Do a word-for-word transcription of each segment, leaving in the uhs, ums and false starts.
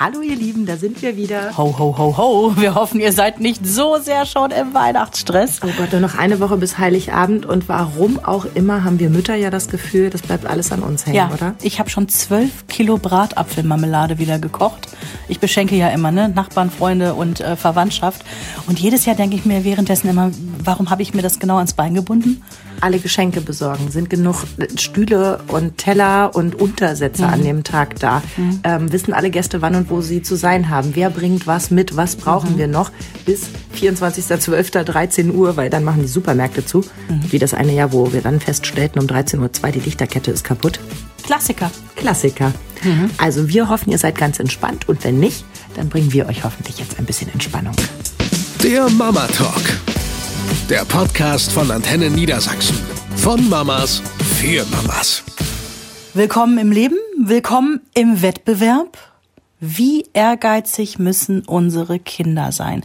Hallo ihr Lieben, da sind wir wieder. Ho, ho, ho, ho. Wir hoffen, ihr seid nicht so sehr schon im Weihnachtsstress. Oh Gott, nur noch eine Woche bis Heiligabend. Und warum auch immer haben wir Mütter ja das Gefühl, das bleibt alles an uns hängen, ja, oder? Ich habe schon zwölf Kilo Bratapfelmarmelade wieder gekocht. Ich beschenke ja immer, ne? Nachbarn, Freunde und äh, Verwandtschaft. Und jedes Jahr denke ich mir währenddessen immer, warum habe ich mir das genau ans Bein gebunden? Alle Geschenke besorgen, sind genug Stühle und Teller und Untersätze mhm. an dem Tag da. Mhm. Ähm, wissen alle Gäste, wann und wo sie zu sein haben. Wer bringt was mit, was brauchen mhm. wir noch bis vierundzwanzigster zwölfter dreizehn Uhr, weil dann machen die Supermärkte zu. Mhm. Wie das eine Jahr, wo wir dann feststellten, um dreizehn Uhr zwei, die Lichterkette ist kaputt. Klassiker. Klassiker. Mhm. Also wir hoffen, ihr seid ganz entspannt und wenn nicht, dann bringen wir euch hoffentlich jetzt ein bisschen Entspannung. Der Mama Talk. Der Podcast von Antenne Niedersachsen. Von Mamas für Mamas. Willkommen im Leben, willkommen im Wettbewerb. Wie ehrgeizig müssen unsere Kinder sein?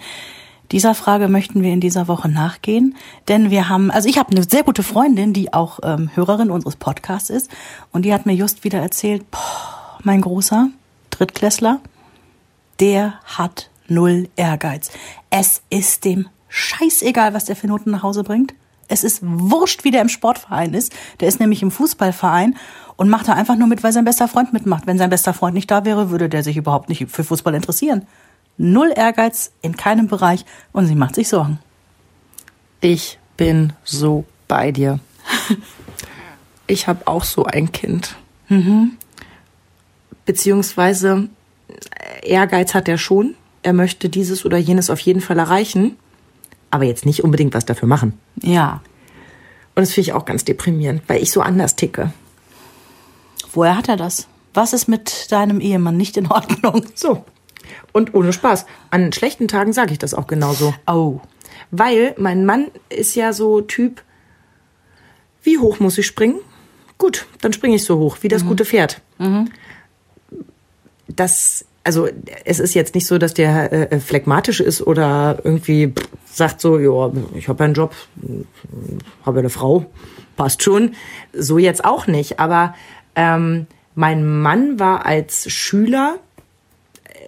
Dieser Frage möchten wir in dieser Woche nachgehen, denn wir haben, also ich habe eine sehr gute Freundin, die auch ähm, Hörerin unseres Podcasts ist und die hat mir just wieder erzählt, boah, mein großer Drittklässler, der hat null Ehrgeiz. Es ist dem scheißegal, was der für Noten nach Hause bringt. Es ist wurscht, wie der im Sportverein ist. Der ist nämlich im Fußballverein und macht da einfach nur mit, weil sein bester Freund mitmacht. Wenn sein bester Freund nicht da wäre, würde der sich überhaupt nicht für Fußball interessieren. Null Ehrgeiz in keinem Bereich und sie macht sich Sorgen. Ich bin so bei dir. Ich habe auch so ein Kind. Mhm. Beziehungsweise Ehrgeiz hat er schon. Er möchte dieses oder jenes auf jeden Fall erreichen. Aber jetzt nicht unbedingt was dafür machen. Ja. Und das finde ich auch ganz deprimierend, weil ich so anders ticke. Woher hat er das? Was ist mit deinem Ehemann nicht in Ordnung? So. Und ohne Spaß. An schlechten Tagen sage ich das auch genauso. Oh. Weil mein Mann ist ja so Typ, wie hoch muss ich springen? Gut, dann springe ich so hoch, wie das mhm. gute Pferd. Mhm. Das Also es ist jetzt nicht so, dass der äh, phlegmatisch ist oder irgendwie pff, sagt so, ja, ich habe ja einen Job, habe ja eine Frau, passt schon. So jetzt auch nicht. Aber ähm, mein Mann war als Schüler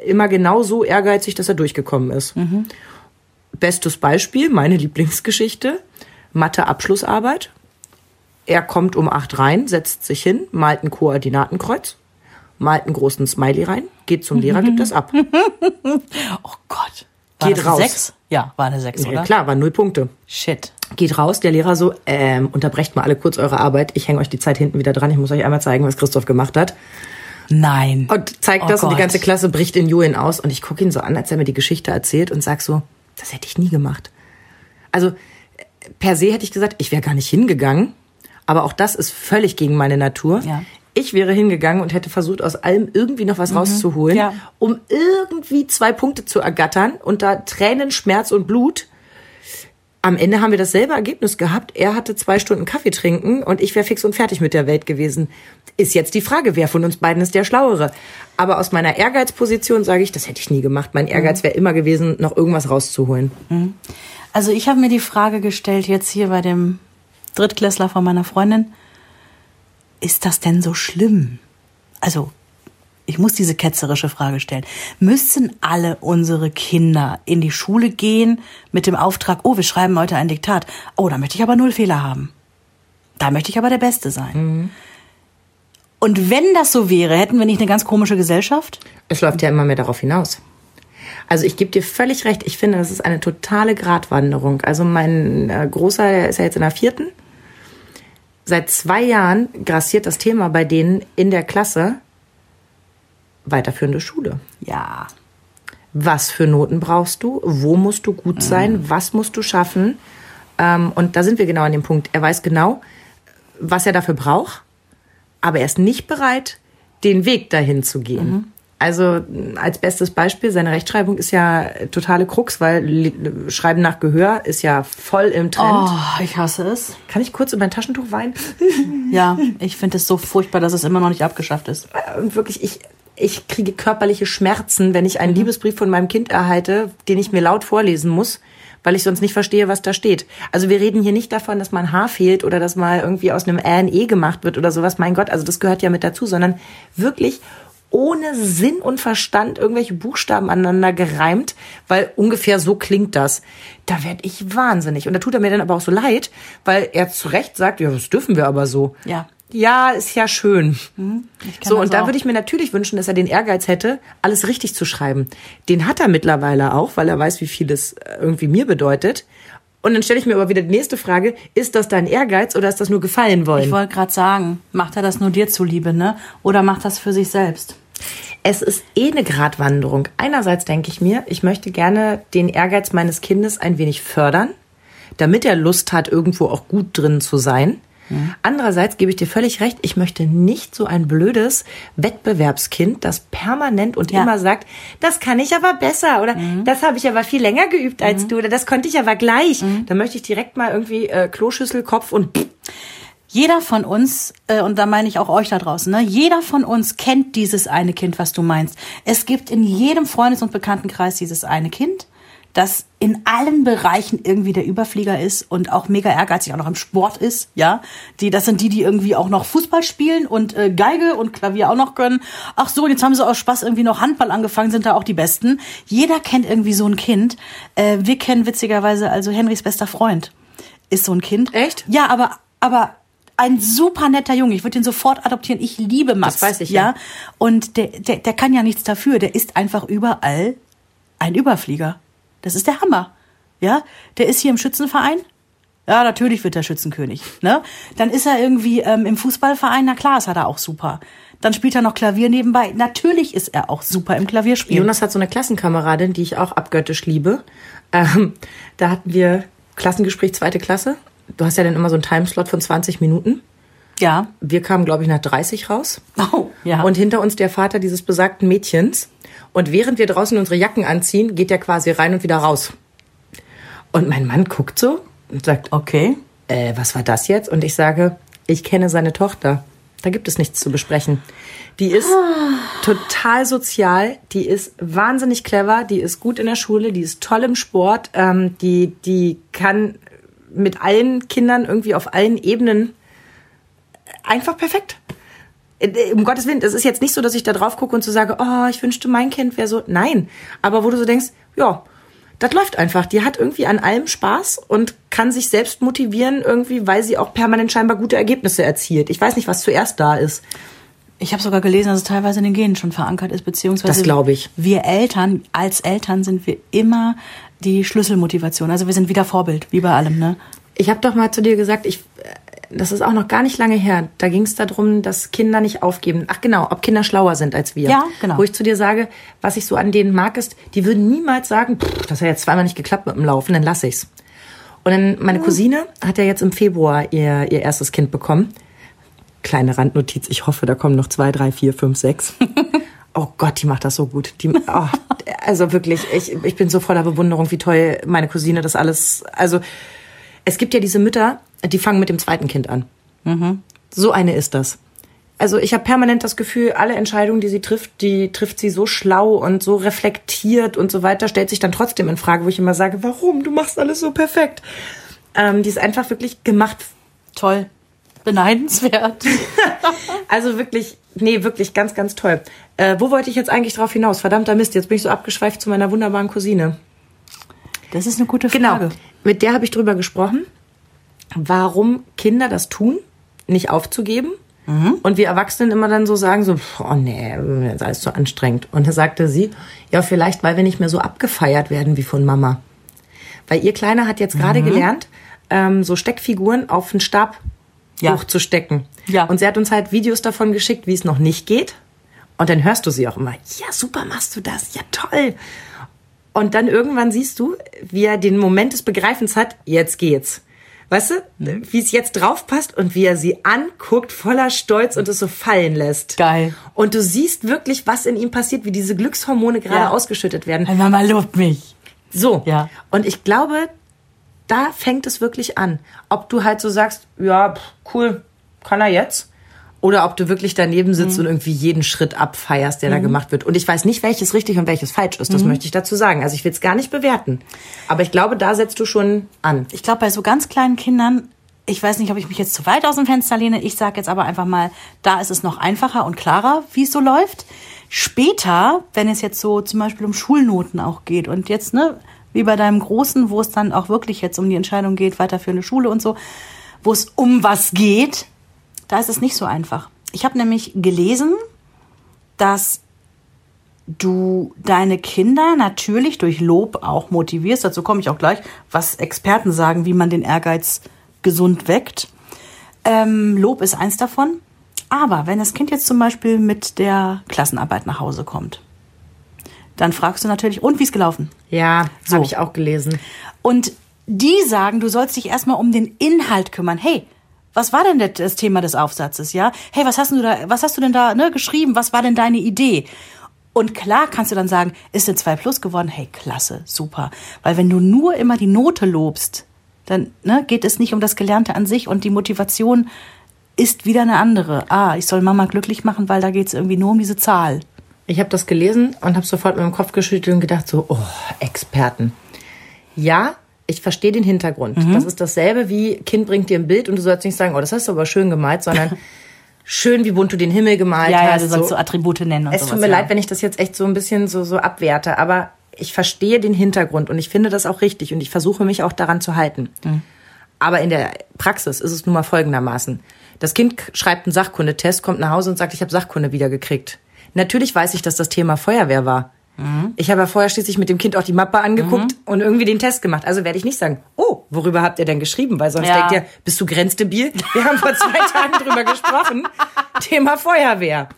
immer genauso ehrgeizig, dass er durchgekommen ist. Mhm. Bestes Beispiel, meine Lieblingsgeschichte, Mathe-Abschlussarbeit. Er kommt um acht rein, setzt sich hin, malt ein Koordinatenkreuz. Malt einen großen Smiley rein, geht zum Lehrer, gibt das ab. Oh Gott. War geht das raus. Sechs? Ja, war eine sechs, ja, oder? Klar, waren null Punkte. Shit. Geht raus, der Lehrer so, ähm, unterbrecht mal alle kurz eure Arbeit. Ich hänge euch die Zeit hinten wieder dran. Ich muss euch einmal zeigen, was Christoph gemacht hat. Nein. Und zeigt oh das Gott. Und die ganze Klasse bricht in Jubeln aus. Und ich gucke ihn so an, als er mir die Geschichte erzählt und sag so, das hätte ich nie gemacht. Also per se hätte ich gesagt, ich wäre gar nicht hingegangen. Aber auch das ist völlig gegen meine Natur. Ja. Ich wäre hingegangen und hätte versucht, aus allem irgendwie noch was mhm. rauszuholen, ja. um irgendwie zwei Punkte zu ergattern unter Tränen, Schmerz und Blut. Am Ende haben wir dasselbe Ergebnis gehabt. Er hatte zwei Stunden Kaffee trinken und ich wäre fix und fertig mit der Welt gewesen. Ist jetzt die Frage, wer von uns beiden ist der Schlauere? Aber aus meiner Ehrgeizposition sage ich, das hätte ich nie gemacht. Mein Ehrgeiz mhm. wäre immer gewesen, noch irgendwas rauszuholen. Mhm. Also ich habe mir die Frage gestellt, jetzt hier bei dem Drittklässler von meiner Freundin, ist das denn so schlimm? Also, ich muss diese ketzerische Frage stellen. Müssen alle unsere Kinder in die Schule gehen mit dem Auftrag, oh, wir schreiben heute ein Diktat. Oh, da möchte ich aber null Fehler haben. Da möchte ich aber der Beste sein. Mhm. Und wenn das so wäre, hätten wir nicht eine ganz komische Gesellschaft? Es läuft ja immer mehr darauf hinaus. Also ich gebe dir völlig recht. Ich finde, das ist eine totale Gratwanderung. Also mein äh, Großer, der ist ja jetzt in der vierten. Seit zwei Jahren grassiert das Thema bei denen in der Klasse weiterführende Schule. Ja. Was für Noten brauchst du? Wo musst du gut sein? Mhm. Was musst du schaffen? Ähm, und da sind wir genau an dem Punkt. Er weiß genau, was er dafür braucht, aber er ist nicht bereit, den Weg dahin zu gehen. Mhm. Also als bestes Beispiel, seine Rechtschreibung ist ja totale Krux, weil Schreiben nach Gehör ist ja voll im Trend. Oh, ich hasse es. Kann ich kurz in mein Taschentuch weinen? Ja, ich finde es so furchtbar, dass es immer noch nicht abgeschafft ist. Und wirklich, ich, ich kriege körperliche Schmerzen, wenn ich einen mhm. Liebesbrief von meinem Kind erhalte, den ich mir laut vorlesen muss, weil ich sonst nicht verstehe, was da steht. Also wir reden hier nicht davon, dass mal ein H fehlt oder dass mal irgendwie aus einem R ein E gemacht wird oder sowas. Mein Gott, also das gehört ja mit dazu, sondern wirklich ohne Sinn und Verstand irgendwelche Buchstaben aneinander gereimt, weil ungefähr so klingt das. Da werde ich wahnsinnig. Und da tut er mir dann aber auch so leid, weil er zu Recht sagt, ja, das dürfen wir aber so. Ja. Ja, ist ja schön. So, und da würde ich mir natürlich wünschen, dass er den Ehrgeiz hätte, alles richtig zu schreiben. Den hat er mittlerweile auch, weil er weiß, wie viel das irgendwie mir bedeutet. Und dann stelle ich mir aber wieder die nächste Frage, ist das dein Ehrgeiz oder ist das nur gefallen wollen? Ich wollte gerade sagen, macht er das nur dir zuliebe, ne? Oder macht das für sich selbst? Es ist eh eine Gratwanderung. Einerseits denke ich mir, ich möchte gerne den Ehrgeiz meines Kindes ein wenig fördern, damit er Lust hat, irgendwo auch gut drin zu sein. Mhm. Andererseits gebe ich dir völlig recht, ich möchte nicht so ein blödes Wettbewerbskind, das permanent und ja. immer sagt, das kann ich aber besser oder mhm. das habe ich aber viel länger geübt als mhm. du oder das konnte ich aber gleich. Mhm. Da möchte ich direkt mal irgendwie äh, Kloschüssel, Kopf und pff. Jeder von uns, äh, und da meine ich auch euch da draußen, ne, jeder von uns kennt dieses eine Kind, was du meinst. Es gibt in jedem Freundes- und Bekanntenkreis dieses eine Kind, das in allen Bereichen irgendwie der Überflieger ist und auch mega ehrgeizig auch noch im Sport ist, ja. Die, das sind die, die irgendwie auch noch Fußball spielen und äh, Geige und Klavier auch noch können. Ach so, und jetzt haben sie auch Spaß irgendwie noch Handball angefangen, sind da auch die Besten. Jeder kennt irgendwie so ein Kind. Äh, wir kennen witzigerweise, also Henrys bester Freund ist so ein Kind. Echt? Ja, aber, aber, ein super netter Junge. Ich würde ihn sofort adoptieren. Ich liebe Max. Das weiß ich, ja. ja. Und der, der, der kann ja nichts dafür. Der ist einfach überall ein Überflieger. Das ist der Hammer. Ja, der ist hier im Schützenverein. Ja, natürlich wird er Schützenkönig. Ne? Dann ist er irgendwie ähm, im Fußballverein. Na klar, ist er da auch super. Dann spielt er noch Klavier nebenbei. Natürlich ist er auch super im Klavierspielen. Jonas hat so eine Klassenkameradin, die ich auch abgöttisch liebe. Ähm, da hatten wir Klassengespräch zweite Klasse. Du hast ja dann immer so einen Timeslot von zwanzig Minuten. Ja. Wir kamen, glaube ich, nach dreißig raus. Oh, ja. Und hinter uns der Vater dieses besagten Mädchens. Und während wir draußen unsere Jacken anziehen, geht der quasi rein und wieder raus. Und mein Mann guckt so und sagt, okay, äh, was war das jetzt? Und ich sage, ich kenne seine Tochter. Da gibt es nichts zu besprechen. Die ist ah. total sozial, die ist wahnsinnig clever, die ist gut in der Schule, die ist toll im Sport, ähm, die, die kann mit allen Kindern irgendwie auf allen Ebenen einfach perfekt. Um Gottes Willen, es ist jetzt nicht so, dass ich da drauf gucke und so sage, oh, ich wünschte, mein Kind wäre so. Nein, aber wo du so denkst, ja, das läuft einfach. Die hat irgendwie an allem Spaß und kann sich selbst motivieren irgendwie, weil sie auch permanent scheinbar gute Ergebnisse erzielt. Ich weiß nicht, was zuerst da ist. Ich habe sogar gelesen, dass es teilweise in den Genen schon verankert ist, beziehungsweise das glaube ich. Wir Eltern, als Eltern sind wir immer die Schlüsselmotivation. Also wir sind wieder Vorbild, wie bei allem, ne? Ich habe doch mal zu dir gesagt, ich, das ist auch noch gar nicht lange her, da ging es darum, dass Kinder nicht aufgeben. Ach genau, ob Kinder schlauer sind als wir. Ja, genau. Wo ich zu dir sage, was ich so an denen mag, ist, die würden niemals sagen, pff, das hat jetzt zweimal nicht geklappt mit dem Laufen, dann lass ich's. Und dann meine Cousine hat ja jetzt im Februar ihr, ihr erstes Kind bekommen. Kleine Randnotiz, ich hoffe, da kommen noch zwei, drei, vier, fünf, sechs. Oh Gott, die macht das so gut. Die, oh, also wirklich, ich, ich bin so voller Bewunderung, wie toll meine Cousine das alles... Also es gibt ja diese Mütter, die fangen mit dem zweiten Kind an. Mhm. So eine ist das. Also ich habe permanent das Gefühl, alle Entscheidungen, die sie trifft, die trifft sie so schlau und so reflektiert und so weiter, stellt sich dann trotzdem in Frage, wo ich immer sage, warum? Du machst alles so perfekt. Ähm, die ist einfach wirklich gemacht. Toll. Beneidenswert. Also wirklich, nee, wirklich ganz, ganz toll. Äh, wo wollte ich jetzt eigentlich drauf hinaus? Verdammter Mist, jetzt bin ich so abgeschweift zu meiner wunderbaren Cousine. Das ist eine gute Frage. Genau, mit der habe ich drüber gesprochen, warum Kinder das tun, nicht aufzugeben. Mhm. Und wir Erwachsenen immer dann so sagen, so, oh nee, das ist alles so anstrengend. Und da sagte sie, ja, vielleicht, weil wir nicht mehr so abgefeiert werden wie von Mama. Weil ihr Kleiner hat jetzt gerade mhm. gelernt, ähm, so Steckfiguren auf den Stab Ja. hochzustecken. Ja. Und sie hat uns halt Videos davon geschickt, wie es noch nicht geht. Und dann hörst du sie auch immer, ja, super machst du das, ja, toll. Und dann irgendwann siehst du, wie er den Moment des Begreifens hat, jetzt geht's. Weißt du, wie es jetzt drauf passt und wie er sie anguckt, voller Stolz und es so fallen lässt. Geil. Und du siehst wirklich, was in ihm passiert, wie diese Glückshormone gerade ja. ausgeschüttet werden. Hey, Mama lobt mich. So. Ja. Und ich glaube, da fängt es wirklich an. Ob du halt so sagst, ja, cool, kann er jetzt? Oder ob du wirklich daneben sitzt mhm. und irgendwie jeden Schritt abfeierst, der mhm. da gemacht wird. Und ich weiß nicht, welches richtig und welches falsch ist. Das mhm. möchte ich dazu sagen. Also ich will es gar nicht bewerten. Aber ich glaube, da setzt du schon an. Ich glaube, bei so ganz kleinen Kindern ich weiß nicht, ob ich mich jetzt zu weit aus dem Fenster lehne. Ich sage jetzt aber einfach mal, da ist es noch einfacher und klarer, wie es so läuft. Später, wenn es jetzt so zum Beispiel um Schulnoten auch geht und jetzt, ne, wie bei deinem Großen, wo es dann auch wirklich jetzt um die Entscheidung geht, weiterführende Schule und so, wo es um was geht, da ist es nicht so einfach. Ich habe nämlich gelesen, dass du deine Kinder natürlich durch Lob auch motivierst. Dazu komme ich auch gleich, was Experten sagen, wie man den Ehrgeiz gesund weckt. Ähm, Lob ist eins davon. Aber wenn das Kind jetzt zum Beispiel mit der Klassenarbeit nach Hause kommt, dann fragst du natürlich, und wie ist gelaufen? Ja, so. Habe ich auch gelesen. Und die sagen, du sollst dich erstmal um den Inhalt kümmern. Hey, was war denn das Thema des Aufsatzes? Ja, hey, was hast du da, was hast du denn da ne, geschrieben? Was war denn deine Idee? Und klar kannst du dann sagen, ist eine zwei plus geworden? Hey, klasse, super. Weil wenn du nur immer die Note lobst, dann ne, geht es nicht um das Gelernte an sich und die Motivation ist wieder eine andere. Ah, ich soll Mama glücklich machen, weil da geht es irgendwie nur um diese Zahl. Ich habe das gelesen und habe sofort mit dem Kopf geschüttelt und gedacht so, oh, Experten. Ja, ich verstehe den Hintergrund. Mhm. Das ist dasselbe wie, Kind bringt dir ein Bild und du sollst nicht sagen, oh, das hast du aber schön gemalt, sondern schön, wie bunt du den Himmel gemalt ja, hast. Ja, du sollst so Attribute nennen und es sowas. Es tut mir ja leid, wenn ich das jetzt echt so ein bisschen so, so abwerte, aber ich verstehe den Hintergrund und ich finde das auch richtig und ich versuche mich auch daran zu halten. Mhm. Aber in der Praxis ist es nun mal folgendermaßen. Das Kind schreibt einen Sachkundetest, kommt nach Hause und sagt, ich habe Sachkunde wiedergekriegt. Natürlich weiß ich, dass das Thema Feuerwehr war. Mhm. Ich habe ja vorher schließlich mit dem Kind auch die Mappe angeguckt mhm. und irgendwie den Test gemacht. Also werde ich nicht sagen, oh, worüber habt ihr denn geschrieben? Weil sonst ja denkt ihr, bist du grenzdebil? Wir haben vor zwei Tagen drüber gesprochen. Thema Feuerwehr.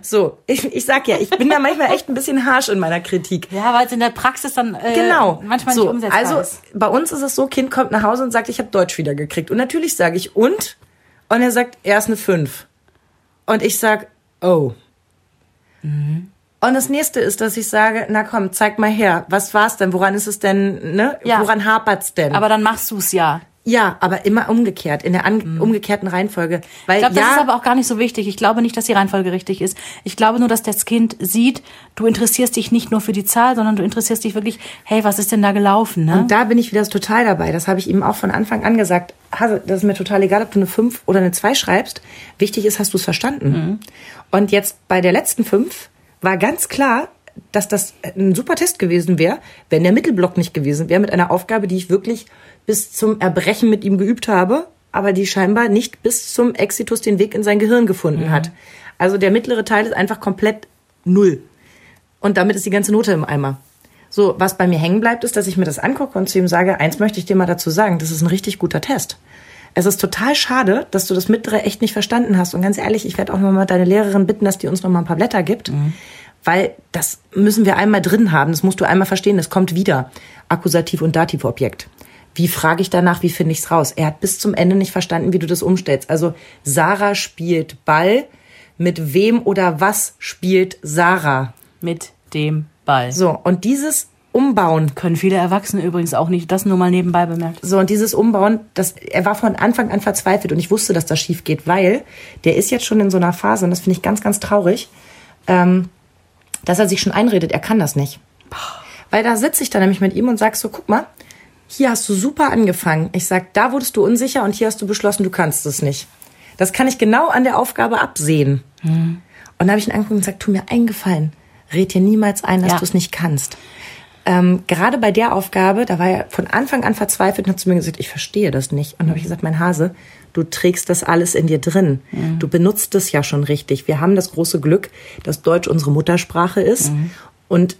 So, ich, ich sag ja, ich bin da manchmal echt ein bisschen harsch in meiner Kritik. Ja, weil es in der Praxis dann äh, genau. manchmal so, nicht umsetzbar also, ist. Also bei uns ist es so, Kind kommt nach Hause und sagt, ich habe Deutsch wiedergekriegt. Und natürlich sage ich, und? Und er sagt, er ist eine fünf. Und ich sag, oh. Mhm. Und das nächste ist, dass ich sage, na komm, zeig mal her, was war's denn, woran ist es denn, ne, ja. woran hapert's denn? Aber dann machst du's ja. Ja, aber immer umgekehrt, in der an- umgekehrten Reihenfolge. Weil, ich glaube, ja, das ist aber auch gar nicht so wichtig. Ich glaube nicht, dass die Reihenfolge richtig ist. Ich glaube nur, dass das Kind sieht, du interessierst dich nicht nur für die Zahl, sondern du interessierst dich wirklich, hey, was ist denn da gelaufen? Ne? Und da bin ich wieder total dabei. Das habe ich ihm auch von Anfang an gesagt. Hase, das ist mir total egal, ob du eine fünf oder eine zwei schreibst. Wichtig ist, hast du es verstanden. Mhm. Und jetzt bei der letzten fünf war ganz klar, dass das ein super Test gewesen wäre, wenn der Mittelblock nicht gewesen wäre, mit einer Aufgabe, die ich wirklich bis zum Erbrechen mit ihm geübt habe, aber die scheinbar nicht bis zum Exitus den Weg in sein Gehirn gefunden mhm. hat. Also der mittlere Teil ist einfach komplett null. Und damit ist die ganze Note im Eimer. So, was bei mir hängen bleibt, ist, dass ich mir das angucke und zu ihm sage, eins möchte ich dir mal dazu sagen, das ist ein richtig guter Test. Es ist total schade, dass du das mittlere echt nicht verstanden hast. Und ganz ehrlich, ich werde auch nochmal deine Lehrerin bitten, dass die uns nochmal ein paar Blätter gibt. Mhm. Weil das müssen wir einmal drin haben, das musst du einmal verstehen, das kommt wieder. Akkusativ und Dativobjekt. Wie frage ich danach, wie finde ich es raus? Er hat bis zum Ende nicht verstanden, wie du das umstellst. Also Sarah spielt Ball. Mit wem oder was spielt Sarah? Mit dem Ball. So, und dieses Umbauen. Können viele Erwachsene übrigens auch nicht, das nur mal nebenbei bemerkt. So, und dieses Umbauen, das, er war von Anfang an verzweifelt und ich wusste, dass das schief geht, weil der ist jetzt schon in so einer Phase, und das finde ich ganz, ganz traurig, ähm, dass er sich schon einredet, er kann das nicht. Weil da sitze ich dann nämlich mit ihm und sag so, guck mal, hier hast du super angefangen. Ich sag, da wurdest du unsicher und hier hast du beschlossen, du kannst es nicht. Das kann ich genau an der Aufgabe absehen. Mhm. Und da habe ich ihn angeguckt und gesagt, tu mir einen Gefallen, red dir niemals ein, dass ja. du es nicht kannst. Ähm, gerade bei der Aufgabe, da war er von Anfang an verzweifelt und hat zu mir gesagt, ich verstehe das nicht. Und dann habe ich gesagt, mein Hase, du trägst das alles in dir drin. Mhm. Du benutzt es ja schon richtig. Wir haben das große Glück, dass Deutsch unsere Muttersprache ist mhm. und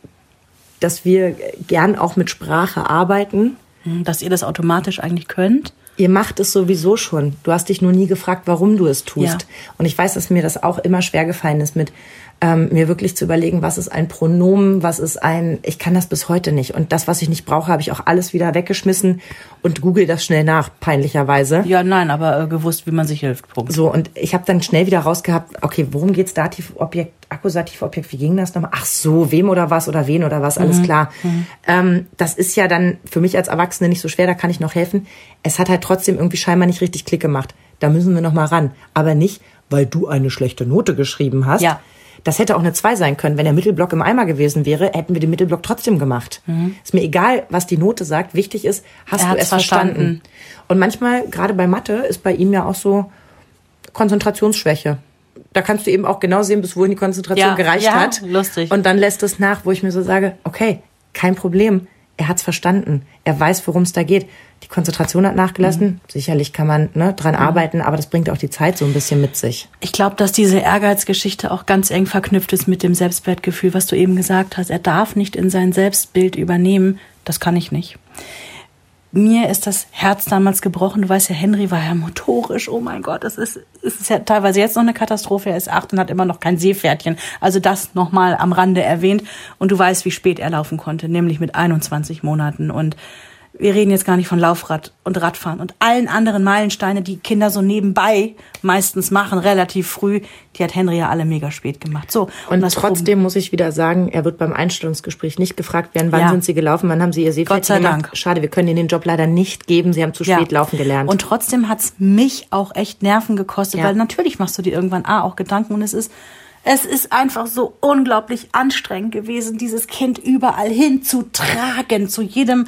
dass wir gern auch mit Sprache arbeiten. Mhm. Dass ihr das automatisch eigentlich könnt. Ihr macht es sowieso schon. Du hast dich nur nie gefragt, warum du es tust. Ja. Und ich weiß, dass mir das auch immer schwer gefallen ist, mit ähm, mir wirklich zu überlegen, was ist ein Pronomen, was ist ein, ich kann das bis heute nicht. Und das, was ich nicht brauche, habe ich auch alles wieder weggeschmissen und google das schnell nach, peinlicherweise. Ja, nein, aber äh, gewusst, wie man sich hilft. Punkt. So, und ich habe dann schnell wieder rausgehabt, okay, worum geht's? Dativobjekt, Akkusativobjekt, wie ging das nochmal? Ach so, wem oder was oder wen oder was, alles mhm. klar. Mhm. Ähm, das ist ja dann für mich als Erwachsene nicht so schwer, da kann ich noch helfen. Es hat halt trotzdem irgendwie scheinbar nicht richtig Klick gemacht. Da müssen wir noch mal ran. Aber nicht, weil du eine schlechte Note geschrieben hast, ja. Das hätte auch eine zwei sein können. Wenn der Mittelblock im Eimer gewesen wäre, hätten wir den Mittelblock trotzdem gemacht. Mhm. Ist mir egal, was die Note sagt. Wichtig ist, hast du es verstanden. verstanden. Und manchmal, gerade bei Mathe, ist bei ihm ja auch so Konzentrationsschwäche. Da kannst du eben auch genau sehen, bis wohin die Konzentration ja, gereicht ja, hat. Lustig. Und dann lässt es nach, wo ich mir so sage, okay, kein Problem. Er hat's verstanden. Er weiß, worum es da geht. Die Konzentration hat nachgelassen. Mhm. Sicherlich kann man ne, dran mhm. arbeiten, aber das bringt auch die Zeit so ein bisschen mit sich. Ich glaube, dass diese Ehrgeizgeschichte auch ganz eng verknüpft ist mit dem Selbstwertgefühl, was du eben gesagt hast. Er darf nicht in sein Selbstbild übernehmen. Das kann ich nicht. Mir ist das Herz damals gebrochen. Du weißt ja, Henry war ja motorisch. Oh mein Gott, es ist, es ist ja teilweise jetzt noch eine Katastrophe. Er ist acht und hat immer noch kein Seepferdchen. Also das nochmal am Rande erwähnt. Und du weißt, wie spät er laufen konnte, nämlich mit einundzwanzig Monaten. Und wir reden jetzt gar nicht von Laufrad und Radfahren und allen anderen Meilensteine, die Kinder so nebenbei meistens machen, relativ früh. Die hat Henry ja alle mega spät gemacht. So. Und, und trotzdem muss ich wieder sagen, er wird beim Einstellungsgespräch nicht gefragt werden, wann ja. sind Sie gelaufen, wann haben Sie Ihr Seepferdchen gemacht. Gott sei Dank. Schade, wir können Ihnen den Job leider nicht geben. Sie haben zu spät ja. laufen gelernt. Und trotzdem hat's mich auch echt Nerven gekostet, ja. weil natürlich machst du dir irgendwann ah, auch Gedanken und es ist, Es ist einfach so unglaublich anstrengend gewesen, dieses Kind überall hin zu tragen, zu jedem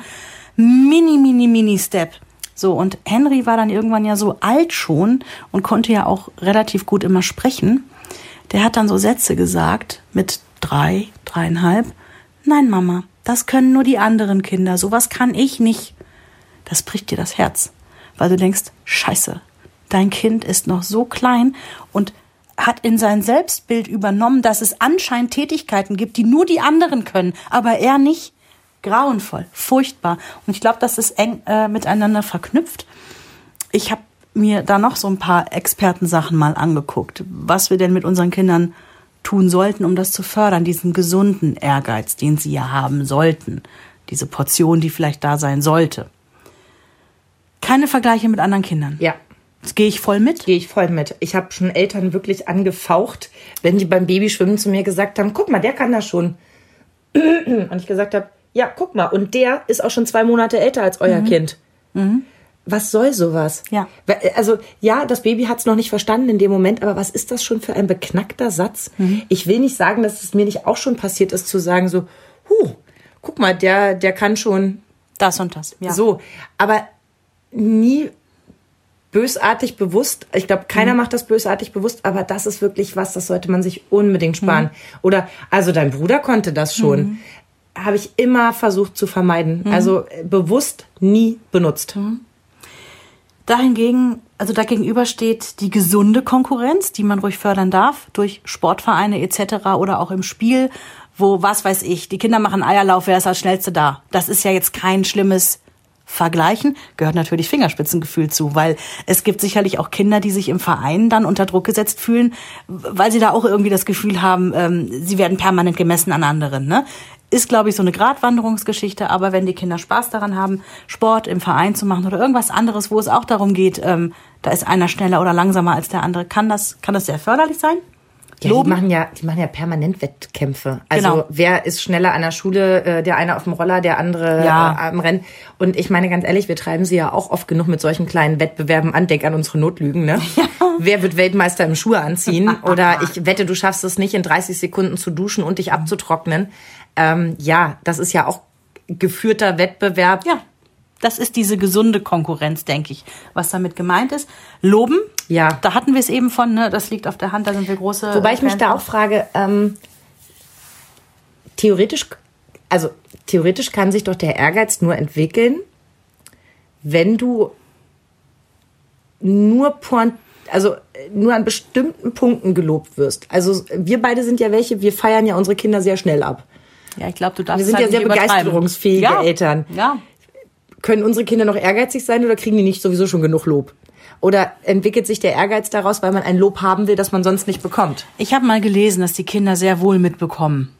Mini, mini, mini Step. So, und Henry war dann irgendwann ja so alt schon und konnte ja auch relativ gut immer sprechen. Der hat dann so Sätze gesagt mit drei, dreieinhalb. Nein, Mama, das können nur die anderen Kinder. Sowas kann ich nicht. Das bricht dir das Herz, weil du denkst, Scheiße, dein Kind ist noch so klein und hat in sein Selbstbild übernommen, dass es anscheinend Tätigkeiten gibt, die nur die anderen können, aber er nicht. Grauenvoll, furchtbar. Und ich glaube, das ist eng äh, miteinander verknüpft. Ich habe mir da noch so ein paar Expertensachen mal angeguckt, was wir denn mit unseren Kindern tun sollten, um das zu fördern, diesen gesunden Ehrgeiz, den sie ja haben sollten, diese Portion, die vielleicht da sein sollte. Keine Vergleiche mit anderen Kindern. Ja. Gehe ich voll mit? Gehe ich voll mit. Ich habe schon Eltern wirklich angefaucht, wenn die beim Babyschwimmen zu mir gesagt haben, guck mal, der kann das schon. Und ich gesagt habe, ja, guck mal, und der ist auch schon zwei Monate älter als euer mhm. Kind. Mhm. Was soll sowas? Ja. Also ja, das Baby hat es noch nicht verstanden in dem Moment, aber was ist das schon für ein beknackter Satz? Mhm. Ich will nicht sagen, dass es mir nicht auch schon passiert ist, zu sagen so, huh, guck mal, der, der kann schon das und das. Ja. So, aber nie bösartig bewusst. Ich glaube, keiner mhm. macht das bösartig bewusst, aber das ist wirklich was, das sollte man sich unbedingt sparen. Mhm. Oder, also dein Bruder konnte das schon. Mhm. Habe ich immer versucht zu vermeiden. Mhm. Also bewusst nie benutzt. Mhm. Dahingegen, also dagegenüber steht die gesunde Konkurrenz, die man ruhig fördern darf, durch Sportvereine et cetera oder auch im Spiel, wo, was weiß ich, die Kinder machen Eierlauf, wer ist als Schnellste da? Das ist ja jetzt kein schlimmes Vergleichen, gehört natürlich Fingerspitzengefühl zu, weil es gibt sicherlich auch Kinder, die sich im Verein dann unter Druck gesetzt fühlen, weil sie da auch irgendwie das Gefühl haben, ähm, sie werden permanent gemessen an anderen, ne? Ist, glaube ich, so eine Gratwanderungsgeschichte, aber wenn die Kinder Spaß daran haben, Sport im Verein zu machen oder irgendwas anderes, wo es auch darum geht, ähm, da ist einer schneller oder langsamer als der andere, kann das, kann das sehr förderlich sein? Ja, die machen ja, die machen ja permanent Wettkämpfe. Also genau. Wer ist schneller an der Schule, äh, der eine auf dem Roller, der andere ja. äh, am Rennen. Und ich meine ganz ehrlich, wir treiben sie ja auch oft genug mit solchen kleinen Wettbewerben an. Denk an unsere Notlügen, ne? Ja. Wer wird Weltmeister im Schuhe anziehen? Oder ich wette, du schaffst es nicht, in dreißig Sekunden zu duschen und dich abzutrocknen. Ähm, ja, das ist ja auch geführter Wettbewerb. Ja, das ist diese gesunde Konkurrenz, denke ich, was damit gemeint ist. Loben, ja, da hatten wir es eben von, ne? Das liegt auf der Hand, da sind wir große... Wobei ich mich da auch frage, ähm, theoretisch, also theoretisch kann sich doch der Ehrgeiz nur entwickeln, wenn du nur point, also nur an bestimmten Punkten gelobt wirst. Also wir beide sind ja welche, wir feiern ja unsere Kinder sehr schnell ab. Ja, ich glaube, du darfst Wir sind halt ja sehr begeisterungsfähige ja. Eltern. Ja. Können unsere Kinder noch ehrgeizig sein oder kriegen die nicht sowieso schon genug Lob? Oder entwickelt sich der Ehrgeiz daraus, weil man ein Lob haben will, das man sonst nicht bekommt? Ich habe mal gelesen, dass die Kinder sehr wohl mitbekommen,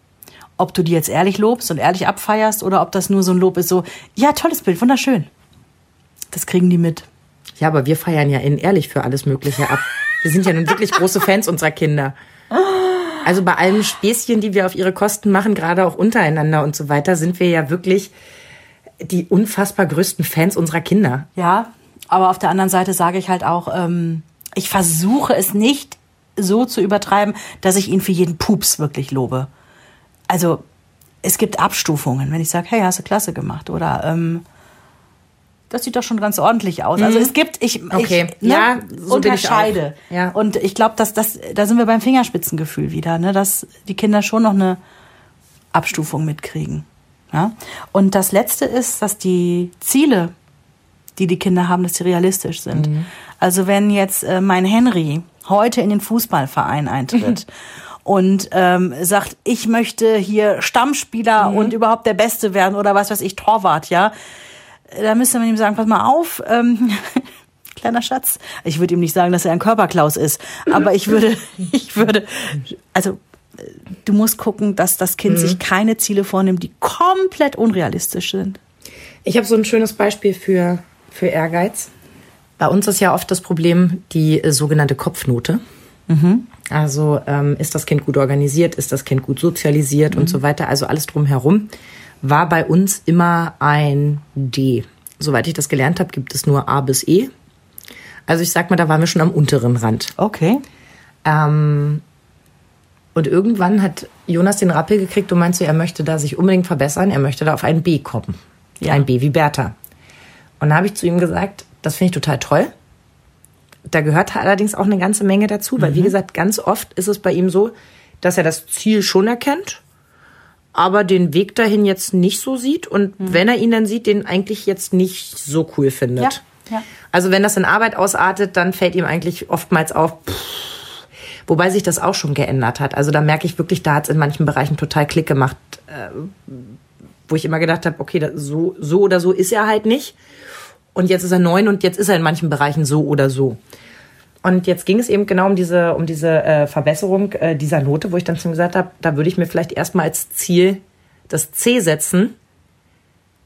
ob du die jetzt ehrlich lobst und ehrlich abfeierst oder ob das nur so ein Lob ist, so, ja, tolles Bild, wunderschön. Das kriegen die mit. Ja, aber wir feiern ja in ehrlich für alles Mögliche ab. Wir sind ja nun wirklich große Fans unserer Kinder. Also bei allen Späßchen, die wir auf ihre Kosten machen, gerade auch untereinander und so weiter, sind wir ja wirklich die unfassbar größten Fans unserer Kinder. Ja, aber auf der anderen Seite sage ich halt auch, ähm, ich versuche es nicht so zu übertreiben, dass ich ihn für jeden Pups wirklich lobe. Also es gibt Abstufungen, wenn ich sage, hey, hast du klasse gemacht oder ähm, das sieht doch schon ganz ordentlich aus. Mhm. Also es gibt, ich, okay. ich ne, ja, so unterscheide. Bin ich ja. Und ich glaube, dass das, da sind wir beim Fingerspitzengefühl wieder, ne, dass die Kinder schon noch eine Abstufung mitkriegen. Ja? Und das Letzte ist, dass die Ziele, die die Kinder haben, dass die realistisch sind. Mhm. Also wenn jetzt äh, mein Henry heute in den Fußballverein eintritt und ähm, sagt, ich möchte hier Stammspieler mhm. und überhaupt der Beste werden oder was weiß ich, Torwart, ja, da müsste man ihm sagen, pass mal auf, ähm, kleiner Schatz. Ich würde ihm nicht sagen, dass er ein Körperklaus ist, aber ich würde, ich würde, also du musst gucken, dass das Kind mhm. sich keine Ziele vornimmt, die komplett unrealistisch sind. Ich habe so ein schönes Beispiel für, für Ehrgeiz. Bei uns ist ja oft das Problem die äh, sogenannte Kopfnote. Mhm. Also ähm, ist das Kind gut organisiert, ist das Kind gut sozialisiert mhm. und so weiter, also alles drumherum. War bei uns immer ein D. Soweit ich das gelernt habe, gibt es nur A bis E. Also ich sag mal, da waren wir schon am unteren Rand. Okay. Ähm, und irgendwann hat Jonas den Rappel gekriegt und meinte, er möchte da sich unbedingt verbessern, er möchte da auf ein B kommen. Ja. Ein B wie Bertha. Und da habe ich zu ihm gesagt, das finde ich total toll. Da gehört allerdings auch eine ganze Menge dazu, weil mhm. wie gesagt, ganz oft ist es bei ihm so, dass er das Ziel schon erkennt, aber den Weg dahin jetzt nicht so sieht und mhm. wenn er ihn dann sieht, den eigentlich jetzt nicht so cool findet. Ja, ja. Also wenn das in Arbeit ausartet, dann fällt ihm eigentlich oftmals auf, pff, wobei sich das auch schon geändert hat. Also da merke ich wirklich, da hat es in manchen Bereichen total Klick gemacht, äh, wo ich immer gedacht habe, okay, das, so, so oder so ist er halt nicht und jetzt ist er neun und jetzt ist er in manchen Bereichen so oder so. Und jetzt ging es eben genau um diese, um diese äh, Verbesserung äh, dieser Note, wo ich dann schon gesagt habe, da würde ich mir vielleicht erstmal als Ziel das C setzen.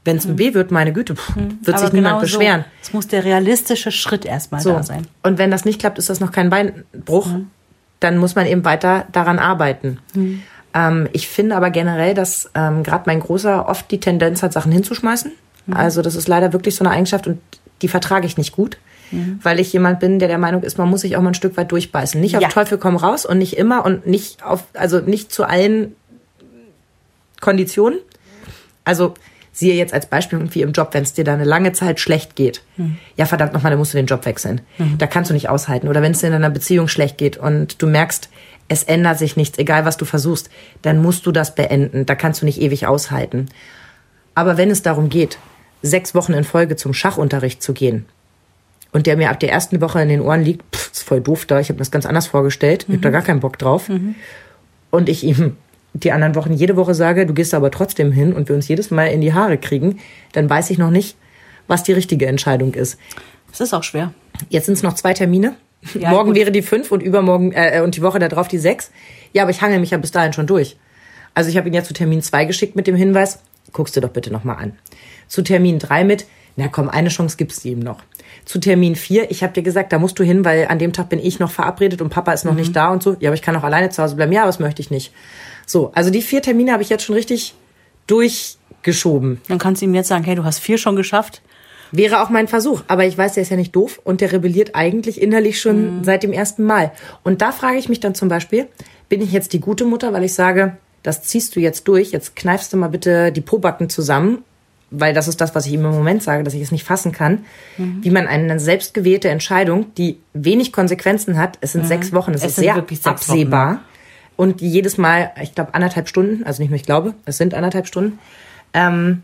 Wenn es ein mhm. B wird, meine Güte, pff, mhm. wird aber sich genau niemand beschweren. Es so. muss der realistische Schritt erstmal so. da sein. Und wenn das nicht klappt, ist das noch kein Beinbruch. Mhm. Dann muss man eben weiter daran arbeiten. Mhm. Ähm, ich finde aber generell, dass ähm, gerade mein Großer oft die Tendenz hat, Sachen hinzuschmeißen. Mhm. Also das ist leider wirklich so eine Eigenschaft und die vertrage ich nicht gut. Mhm. Weil ich jemand bin, der der Meinung ist, man muss sich auch mal ein Stück weit durchbeißen. Nicht auf ja. Teufel komm raus und nicht immer und nicht auf, also nicht zu allen Konditionen. Also siehe jetzt als Beispiel irgendwie im Job, wenn es dir da eine lange Zeit schlecht geht. Mhm. Ja, verdammt nochmal, dann musst du den Job wechseln. Mhm. Da kannst du nicht aushalten. Oder wenn es dir in deiner Beziehung schlecht geht und du merkst, es ändert sich nichts, egal was du versuchst, dann musst du das beenden. Da kannst du nicht ewig aushalten. Aber wenn es darum geht, sechs Wochen in Folge zum Schachunterricht zu gehen, und der mir ab der ersten Woche in den Ohren liegt, pff, ist voll doof da, ich habe mir das ganz anders vorgestellt, mhm. ich habe da gar keinen Bock drauf. Mhm. Und ich ihm die anderen Wochen jede Woche sage, du gehst da aber trotzdem hin und wir uns jedes Mal in die Haare kriegen, dann weiß ich noch nicht, was die richtige Entscheidung ist. Das ist auch schwer. Jetzt sind es noch zwei Termine. Ja, morgen gut. wäre die fünf und übermorgen äh, und die Woche darauf die sechs. Ja, aber ich hangel mich ja bis dahin schon durch. Also ich habe ihn ja zu Termin zwei geschickt mit dem Hinweis, guckst du doch bitte nochmal an. Zu Termin drei mit, na komm, eine Chance gibst du ihm noch. Zu Termin vier, ich habe dir gesagt, da musst du hin, weil an dem Tag bin ich noch verabredet und Papa ist noch mhm. nicht da und so. Ja, aber ich kann auch alleine zu Hause bleiben. Ja, aber das möchte ich nicht. So, also die vier Termine habe ich jetzt schon richtig durchgeschoben. Dann kannst du ihm jetzt sagen, hey, du hast vier schon geschafft. Wäre auch mein Versuch. Aber ich weiß, der ist ja nicht doof und der rebelliert eigentlich innerlich schon mhm. seit dem ersten Mal. Und da frage ich mich dann zum Beispiel, bin ich jetzt die gute Mutter, weil ich sage, das ziehst du jetzt durch, jetzt kneifst du mal bitte die Pobacken zusammen, weil das ist das, was ich ihm im Moment sage, dass ich es nicht fassen kann, mhm. wie man eine selbstgewählte Entscheidung, die wenig Konsequenzen hat, es sind mhm. sechs Wochen, es, es ist sehr absehbar und jedes Mal, ich glaube, anderthalb Stunden, also nicht nur ich glaube, es sind anderthalb Stunden, ähm,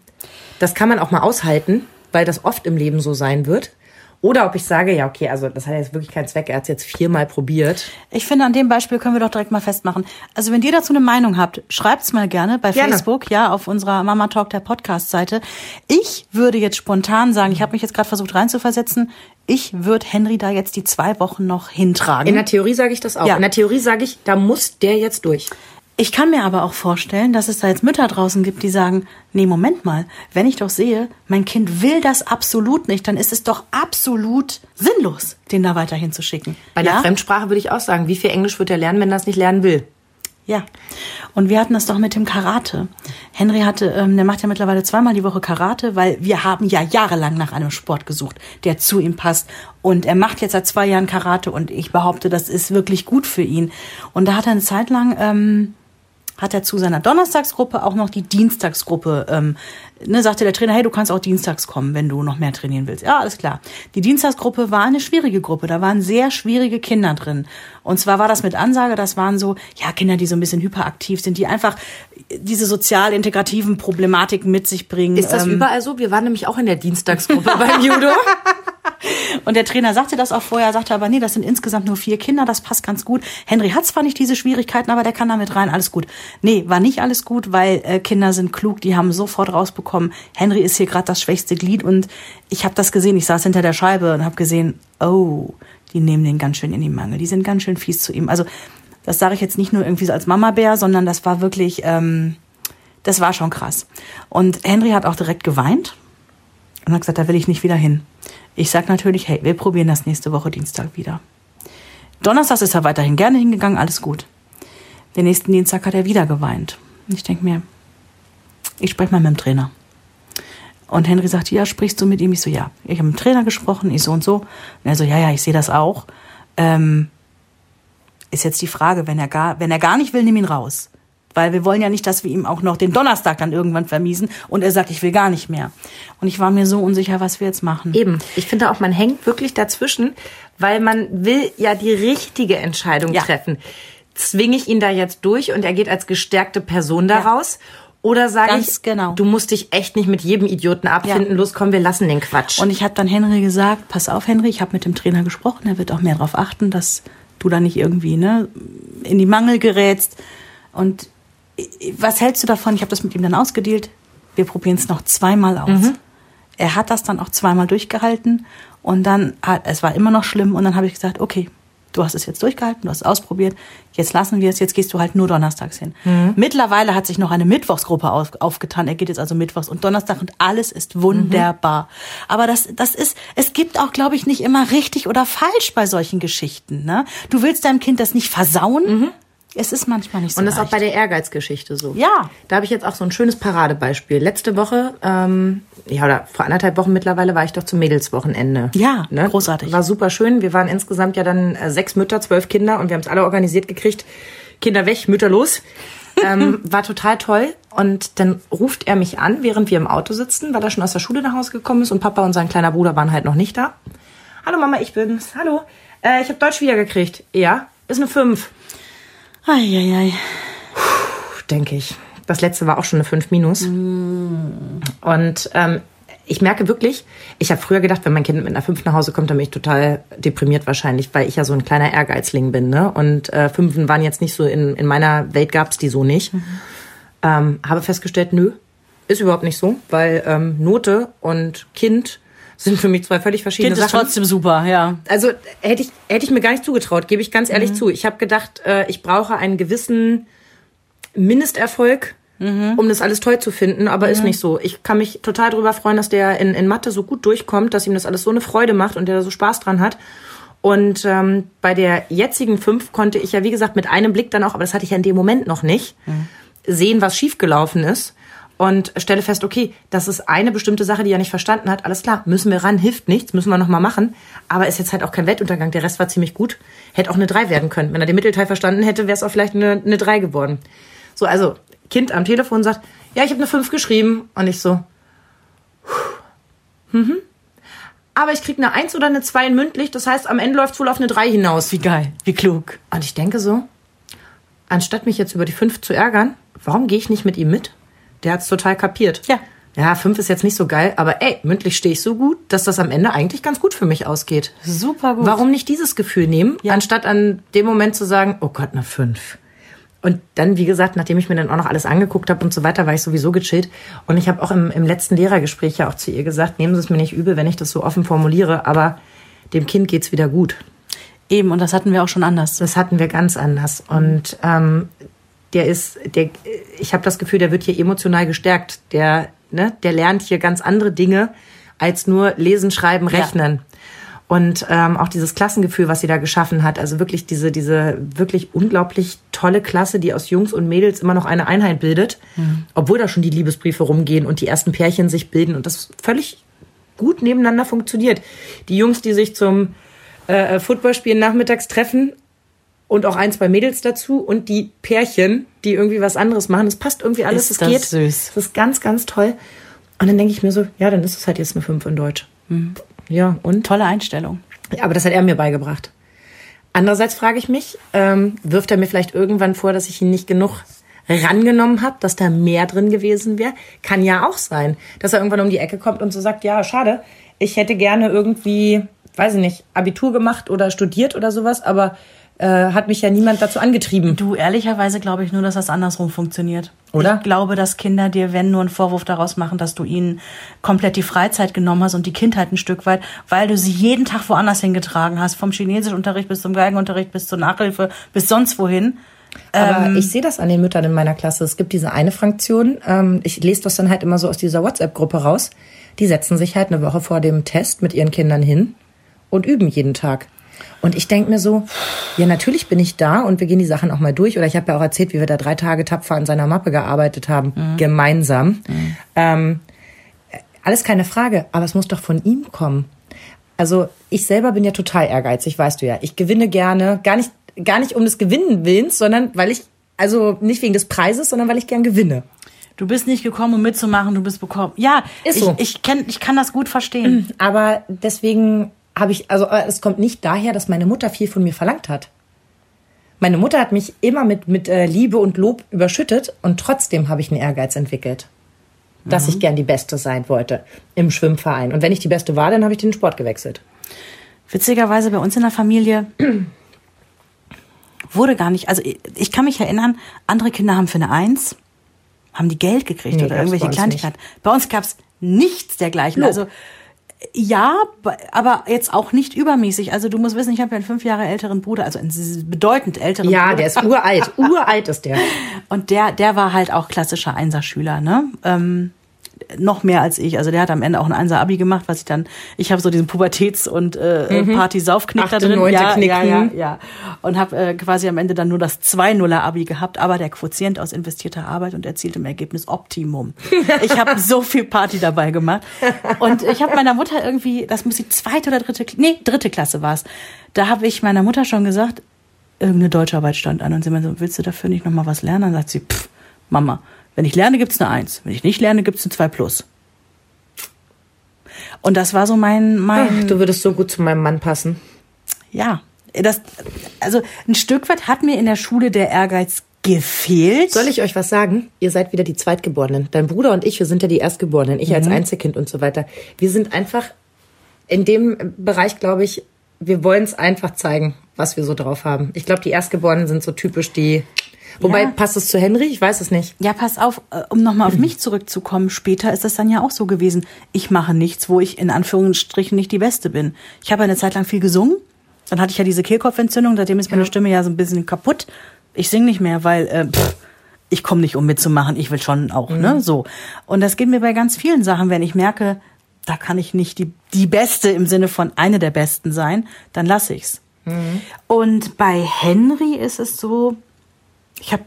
das kann man auch mal aushalten, weil das oft im Leben so sein wird. Oder ob ich sage, ja okay, also das hat jetzt wirklich keinen Zweck, er hat es jetzt viermal probiert. Ich finde, an dem Beispiel können wir doch direkt mal festmachen. Also wenn ihr dazu eine Meinung habt, schreibt's mal gerne bei gerne. Facebook, ja, auf unserer Mama Talk, der Podcast-Seite. Ich würde jetzt spontan sagen, ich habe mich jetzt gerade versucht reinzuversetzen, ich würde Henry da jetzt die zwei Wochen noch hintragen. In der Theorie sage ich das auch. Ja. In der Theorie sage ich, da muss der jetzt durch. Ich kann mir aber auch vorstellen, dass es da jetzt Mütter draußen gibt, die sagen, nee, Moment mal, wenn ich doch sehe, mein Kind will das absolut nicht, dann ist es doch absolut sinnlos, den da weiterhin zu schicken. Bei der ja? Fremdsprache würde ich auch sagen, wie viel Englisch wird er lernen, wenn er es nicht lernen will? Ja, und wir hatten das doch mit dem Karate. Henry hatte, ähm, der macht ja mittlerweile zweimal die Woche Karate, weil wir haben ja jahrelang nach einem Sport gesucht, der zu ihm passt. Und er macht jetzt seit zwei Jahren Karate und ich behaupte, das ist wirklich gut für ihn. Und da hat er eine Zeit lang, ähm, hat er zu seiner Donnerstagsgruppe auch noch die Dienstagsgruppe, ähm, ne, sagte der Trainer, hey, du kannst auch dienstags kommen, wenn du noch mehr trainieren willst. Ja, alles klar. Die Dienstagsgruppe war eine schwierige Gruppe, da waren sehr schwierige Kinder drin. Und zwar war das mit Ansage, das waren so, ja, Kinder, die so ein bisschen hyperaktiv sind, die einfach diese sozial-integrativen Problematiken mit sich bringen. Ist das ähm, überall so? Wir waren nämlich auch in der Dienstagsgruppe beim Judo. Und der Trainer sagte das auch vorher, sagte aber, nee, das sind insgesamt nur vier Kinder, das passt ganz gut. Henry hat zwar nicht diese Schwierigkeiten, aber der kann damit rein, alles gut. Nee, war nicht alles gut, weil äh, Kinder sind klug, die haben sofort rausbekommen, Henry ist hier gerade das schwächste Glied und ich habe das gesehen, ich saß hinter der Scheibe und habe gesehen, oh, die nehmen den ganz schön in die Mangel, die sind ganz schön fies zu ihm. Also das sage ich jetzt nicht nur irgendwie so als Mama-Bär, sondern das war wirklich, ähm, das war schon krass. Und Henry hat auch direkt geweint und hat gesagt, da will ich nicht wieder hin. Ich sag natürlich, hey, wir probieren das nächste Woche Dienstag wieder. Donnerstag ist er weiterhin gerne hingegangen, alles gut. Den nächsten Dienstag hat er wieder geweint. Ich denke mir, ich spreche mal mit dem Trainer. Und Henry sagt, ja, sprichst du mit ihm? Ich so, ja. Ich habe mit dem Trainer gesprochen, ich so und so. Und er so, ja, ja, ich sehe das auch. Ähm, ist jetzt die Frage, wenn er gar, wenn er gar nicht will, nimm ihn raus. Weil wir wollen ja nicht, dass wir ihm auch noch den Donnerstag dann irgendwann vermiesen und er sagt, ich will gar nicht mehr. Und ich war mir so unsicher, was wir jetzt machen. Eben, ich finde auch, man hängt wirklich dazwischen, weil man will ja die richtige Entscheidung ja. treffen. Zwinge ich ihn da jetzt durch und er geht als gestärkte Person daraus? Ja. Oder sage ich, genau. Du musst dich echt nicht mit jedem Idioten abfinden, ja. Los, komm, wir lassen den Quatsch. Und ich habe dann Henry gesagt, pass auf Henry, ich habe mit dem Trainer gesprochen, er wird auch mehr darauf achten, dass du da nicht irgendwie ne, in die Mangel gerätst und was hältst du davon? Ich habe das mit ihm dann ausgedealt. Wir probieren es noch zweimal aus. Mhm. Er hat das dann auch zweimal durchgehalten. Und dann, es war immer noch schlimm. Und dann habe ich gesagt, okay, du hast es jetzt durchgehalten, du hast es ausprobiert. Jetzt lassen wir es, jetzt gehst du halt nur donnerstags hin. Mhm. Mittlerweile hat sich noch eine Mittwochsgruppe auf, aufgetan. Er geht jetzt also mittwochs und Donnerstag und alles ist wunderbar. Mhm. Aber das, das ist, es gibt auch, glaube ich, nicht immer richtig oder falsch bei solchen Geschichten. Ne? Du willst deinem Kind das nicht versauen, mhm. Es ist manchmal nicht so. Und das ist auch bei der Ehrgeizgeschichte so. Ja. Da habe ich jetzt auch so ein schönes Paradebeispiel. Letzte Woche, ähm, ja, oder vor anderthalb Wochen mittlerweile war ich doch zum Mädelswochenende. Ja, ne? Großartig. War super schön. Wir waren insgesamt ja dann äh, sechs Mütter, zwölf Kinder und wir haben es alle organisiert gekriegt. Kinder weg, Mütter los. Ähm, war total toll. Und dann ruft er mich an, während wir im Auto sitzen, weil er schon aus der Schule nach Hause gekommen ist und Papa und sein kleiner Bruder waren halt noch nicht da. Hallo Mama, ich bin's. Hallo. Äh, ich habe Deutsch wiedergekriegt. Ja, ist eine fünf. Eieiei. Denke ich. Das letzte war auch schon eine fünf minus. Mm. Und ähm, ich merke wirklich, ich habe früher gedacht, wenn mein Kind mit einer fünf nach Hause kommt, dann bin ich total deprimiert wahrscheinlich, weil ich ja so ein kleiner Ehrgeizling bin. Ne? Und äh, Fünfen waren jetzt nicht so, in, in meiner Welt gab es die so nicht. Mhm. Ähm, habe festgestellt, nö, ist überhaupt nicht so, weil ähm, Note und Kind sind für mich zwei völlig verschiedene Sachen. Kind ist trotzdem super, ja. Also hätte ich hätte ich mir gar nicht zugetraut, gebe ich ganz ehrlich mhm. zu. Ich habe gedacht, äh, ich brauche einen gewissen Mindesterfolg, mhm. um das alles toll zu finden, aber mhm. ist nicht so. Ich kann mich total darüber freuen, dass der in, in Mathe so gut durchkommt, dass ihm das alles so eine Freude macht und der da so Spaß dran hat. Und ähm, bei der jetzigen fünf konnte ich ja, wie gesagt, mit einem Blick dann auch, aber das hatte ich ja in dem Moment noch nicht, mhm. sehen, was schiefgelaufen ist. Und stelle fest, okay, das ist eine bestimmte Sache, die er nicht verstanden hat. Alles klar, müssen wir ran, hilft nichts, müssen wir nochmal machen. Aber ist jetzt halt auch kein Weltuntergang. Der Rest war ziemlich gut. Hätte auch eine drei werden können. Wenn er den Mittelteil verstanden hätte, wäre es auch vielleicht eine, eine drei geworden. So, also, Kind am Telefon sagt, ja, ich habe eine fünf geschrieben. Und ich so, mhm. aber ich kriege eine eins oder eine zwei in mündlich. Das heißt, am Ende läuft es wohl auf eine drei hinaus. Wie geil, wie klug. Und ich denke so, anstatt mich jetzt über die fünf zu ärgern, warum gehe ich nicht mit ihm mit? Der hat's total kapiert. Ja. Ja, fünf ist jetzt nicht so geil, aber ey, mündlich stehe ich so gut, dass das am Ende eigentlich ganz gut für mich ausgeht. Super gut. Warum nicht dieses Gefühl nehmen, ja. anstatt an dem Moment zu sagen, oh Gott, eine fünf. Und dann, wie gesagt, nachdem ich mir dann auch noch alles angeguckt habe und so weiter, war ich sowieso gechillt. Und ich habe auch im, im letzten Lehrergespräch ja auch zu ihr gesagt, nehmen Sie es mir nicht übel, wenn ich das so offen formuliere, aber dem Kind geht's wieder gut. Eben, und das hatten wir auch schon anders. Das hatten wir ganz anders. Und ähm, Der ist, der, ich habe das Gefühl, der wird hier emotional gestärkt. Der, ne, der lernt hier ganz andere Dinge als nur lesen, schreiben, rechnen. Ja. Und ähm, auch dieses Klassengefühl, was sie da geschaffen hat, also wirklich diese diese wirklich unglaublich tolle Klasse, die aus Jungs und Mädels immer noch eine Einheit bildet, mhm. obwohl da schon die Liebesbriefe rumgehen und die ersten Pärchen sich bilden und das völlig gut nebeneinander funktioniert. Die Jungs, die sich zum äh, Footballspielen nachmittags treffen und auch ein, zwei Mädels dazu und die Pärchen, die irgendwie was anderes machen, das passt irgendwie alles, es geht. Süß. Das ist ganz, ganz toll. Und dann denke ich mir so, ja, dann ist es halt jetzt eine fünf in Deutsch. Mhm. Ja, und? Tolle Einstellung. Ja, aber das hat er mir beigebracht. Andererseits frage ich mich, ähm, wirft er mir vielleicht irgendwann vor, dass ich ihn nicht genug rangenommen habe, dass da mehr drin gewesen wäre? Kann ja auch sein, dass er irgendwann um die Ecke kommt und so sagt, ja, schade, ich hätte gerne irgendwie, weiß ich nicht, Abitur gemacht oder studiert oder sowas, aber äh, hat mich ja niemand dazu angetrieben. Du, ehrlicherweise glaube ich nur, dass das andersrum funktioniert. Oder? Ich glaube, dass Kinder dir, wenn, nur einen Vorwurf daraus machen, dass du ihnen komplett die Freizeit genommen hast und die Kindheit ein Stück weit, weil du sie jeden Tag woanders hingetragen hast. Vom Chinesischunterricht bis zum Geigenunterricht, bis zur Nachhilfe, bis sonst wohin. Aber ähm, ich sehe das an den Müttern in meiner Klasse. Es gibt diese eine Fraktion, ähm, ich lese das dann halt immer so aus dieser WhatsApp-Gruppe raus, die setzen sich halt eine Woche vor dem Test mit ihren Kindern hin und üben jeden Tag. Und ich denke mir so, ja, natürlich bin ich da und wir gehen die Sachen auch mal durch. Oder ich habe ja auch erzählt, wie wir da drei Tage tapfer an seiner Mappe gearbeitet haben, mhm. gemeinsam. Mhm. Ähm, alles keine Frage, aber es muss doch von ihm kommen. Also ich selber bin ja total ehrgeizig, weißt du ja. Ich gewinne gerne, gar nicht Gar nicht um des Gewinnenwillens, sondern weil ich, also nicht wegen des Preises, sondern weil ich gern gewinne. Du bist nicht gekommen, um mitzumachen, du bist bekommen. Ja, ist ich, so. ich, kenn, ich kann das gut verstehen. Aber deswegen habe ich, also es kommt nicht daher, dass meine Mutter viel von mir verlangt hat. Meine Mutter hat mich immer mit, mit Liebe und Lob überschüttet und trotzdem habe ich einen Ehrgeiz entwickelt, mhm. dass ich gern die Beste sein wollte im Schwimmverein. Und wenn ich die Beste war, dann habe ich den Sport gewechselt. Witzigerweise bei uns in der Familie... Wurde gar nicht, also ich kann mich erinnern, andere Kinder haben für eine Eins, haben die Geld gekriegt nee, oder irgendwelche Kleinigkeiten. Bei uns gab es nichts dergleichen. Lob. Also ja, aber jetzt auch nicht übermäßig. Also du musst wissen, ich habe ja einen fünf Jahre älteren Bruder, also einen bedeutend älteren ja, Bruder. Ja, der ist uralt, uralt ist der. Und der, der war halt auch klassischer Einserschüler, ne? Ähm, noch mehr als ich. Also der hat am Ende auch ein Einser-Abi gemacht, was ich dann, ich habe so diesen Pubertäts- und äh, mhm. Party-Saufknick da drin. Ja, Knicken. ja, ja, ja. Und habe äh, quasi am Ende dann nur das zwei Nuller Abi gehabt, aber der Quotient aus investierter Arbeit und erzieltem Ergebnis Optimum. Ich habe so viel Party dabei gemacht. Und ich habe meiner Mutter irgendwie, das muss die zweite oder dritte, nee, dritte Klasse war's. Da habe ich meiner Mutter schon gesagt, irgendeine Deutscharbeit stand an und sie meinte so, willst du dafür nicht nochmal was lernen? Dann sagt sie, pff, Mama, wenn ich lerne, gibt's eine Eins. Wenn ich nicht lerne, gibt's eine zwei plus. Und das war so mein, mein... Ach, du würdest so gut zu meinem Mann passen. Ja. Das, also ein Stück weit hat mir in der Schule der Ehrgeiz gefehlt. Soll ich euch was sagen? Ihr seid wieder die Zweitgeborenen. Dein Bruder und ich, wir sind ja die Erstgeborenen. Ich mhm. als Einzelkind und so weiter. Wir sind einfach in dem Bereich, glaube ich, wir wollen's einfach zeigen, was wir so drauf haben. Ich glaube, die Erstgeborenen sind so typisch die... Wobei, ja. passt es zu Henry? Ich weiß es nicht. Ja, pass auf, um nochmal auf mich zurückzukommen. Später ist das dann ja auch so gewesen. Ich mache nichts, wo ich in Anführungsstrichen nicht die Beste bin. Ich habe eine Zeit lang viel gesungen. Dann hatte ich ja diese Kehlkopfentzündung. Seitdem ist meine ja. Stimme ja so ein bisschen kaputt. Ich singe nicht mehr, weil äh, pff, ich komme nicht, um mitzumachen. Ich will schon auch, mhm. ne? So. Und das geht mir bei ganz vielen Sachen, wenn ich merke, da kann ich nicht die, die Beste im Sinne von eine der Besten sein, dann lasse ich's. Mhm. Und bei Henry ist es so... Ich habe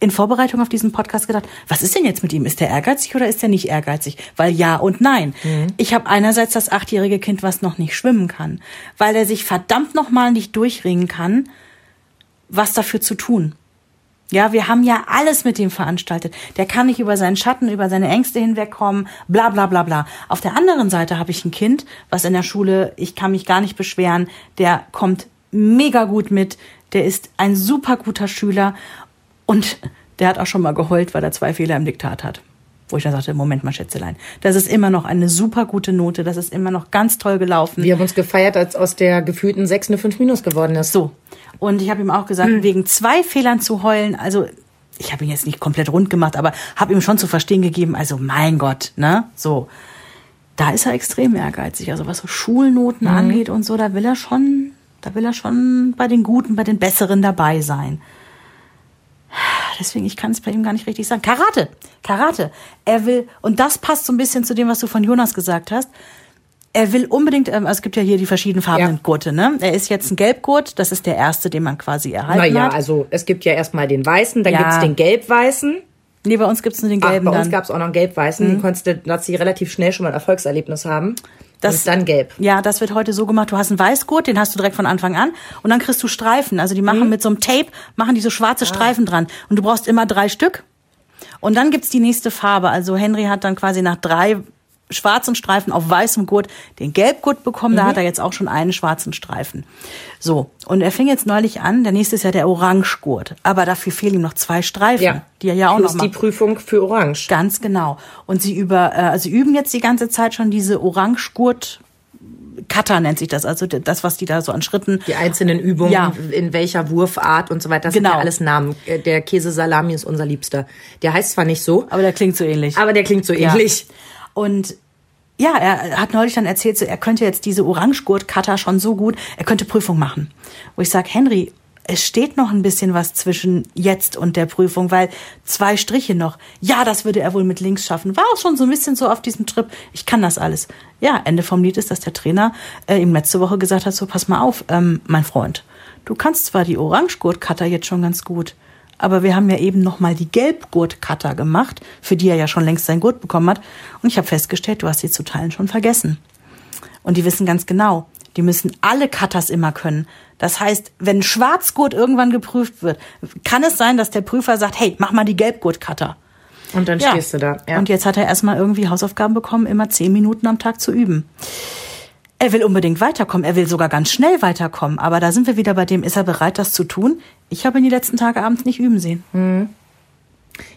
in Vorbereitung auf diesen Podcast gedacht, was ist denn jetzt mit ihm? Ist der ehrgeizig oder ist der nicht ehrgeizig? Weil ja und nein. Mhm. Ich habe einerseits das achtjährige Kind, was noch nicht schwimmen kann, weil er sich verdammt nochmal nicht durchringen kann, was dafür zu tun. Ja, wir haben ja alles mit dem veranstaltet. Der kann nicht über seinen Schatten, über seine Ängste hinwegkommen, bla bla bla bla. Auf der anderen Seite habe ich ein Kind, was in der Schule, ich kann mich gar nicht beschweren, der kommt mega gut mit, der ist ein super guter Schüler. Und der hat auch schon mal geheult, weil er zwei Fehler im Diktat hat. Wo ich dann sagte, Moment mal, Schätzelein. Das ist immer noch eine super gute Note. Das ist immer noch ganz toll gelaufen. Wir haben uns gefeiert, als aus der gefühlten sechs eine fünf minus geworden ist. So. Und ich habe ihm auch gesagt, hm. wegen zwei Fehlern zu heulen, also ich habe ihn jetzt nicht komplett rund gemacht, aber habe ihm schon zu verstehen gegeben, also mein Gott, ne? So. Da ist er extrem ehrgeizig. Also was so Schulnoten mhm. angeht und so, da will er schon, da will er schon bei den Guten, bei den Besseren dabei sein. Deswegen, ich kann es bei ihm gar nicht richtig sagen. Karate, Karate. Er will, und das passt so ein bisschen zu dem, was du von Jonas gesagt hast. Er will unbedingt, ähm, es gibt ja hier die verschiedenen farbenen ja. Gurte, ne? Er ist jetzt ein Gelbgurt, das ist der erste, den man quasi erhalten hat. Naja, also es gibt ja erstmal den weißen, dann ja. gibt's den gelb-weißen. Nee, bei uns gibt's nur den gelben. Ach, bei uns dann. gab's auch noch einen gelb-weißen, mhm. den konntest du, dass sie relativ schnell schon mal ein Erfolgserlebnis haben. Das ist dann gelb. Ja, das wird heute so gemacht, du hast einen Weißgurt, den hast du direkt von Anfang an und dann kriegst du Streifen, also die machen mhm. mit so einem Tape, machen die so schwarze ah. Streifen dran und du brauchst immer drei Stück und dann gibt's die nächste Farbe, also Henry hat dann quasi nach drei schwarzen Streifen auf weißem Gurt den Gelbgurt bekommen, mhm. da hat er jetzt auch schon einen schwarzen Streifen. So, und er fing jetzt neulich an, der nächste ist ja der Orangegurt, aber dafür fehlen ihm noch zwei Streifen. Ja. Die ja auch noch mal. Die Prüfung für Orange. Ganz genau. Und sie über, also üben jetzt die ganze Zeit schon diese Orangegurt. Cutter nennt sich das, also das, was die da so an Schritten... Die einzelnen Übungen, ja. in welcher Wurfart und so weiter, das genau. sind ja alles Namen. Der Käsesalami ist unser Liebster. Der heißt zwar nicht so... Aber der klingt so ähnlich. Aber der klingt so ähnlich. Ja. Und ja, er hat neulich dann erzählt, so, er könnte jetzt diese Orangegurt-Cutter schon so gut, er könnte Prüfung machen. Wo ich sage, Henry... Es steht noch ein bisschen was zwischen jetzt und der Prüfung, weil zwei Striche noch. Ja, das würde er wohl mit links schaffen. War auch schon so ein bisschen so auf diesem Trip. Ich kann das alles. Ja, Ende vom Lied ist, dass der Trainer äh, ihm letzte Woche gesagt hat, so pass mal auf, ähm, mein Freund. Du kannst zwar die Orangegurt-Cutter jetzt schon ganz gut, aber wir haben ja eben nochmal die Gelbgurt-Cutter gemacht, für die er ja schon längst seinen Gurt bekommen hat. Und ich habe festgestellt, du hast sie zu teilen schon vergessen. Und die wissen ganz genau, die müssen alle Cutters immer können. Das heißt, wenn Schwarzgurt irgendwann geprüft wird, kann es sein, dass der Prüfer sagt, hey, mach mal die Gelbgurt-Cutter. Und dann ja. stehst du da. Ja. Und jetzt hat er erstmal irgendwie Hausaufgaben bekommen, immer zehn Minuten am Tag zu üben. Er will unbedingt weiterkommen. Er will sogar ganz schnell weiterkommen. Aber da sind wir wieder bei dem, ist er bereit, das zu tun? Ich habe ihn die letzten Tage abends nicht üben sehen. Mhm.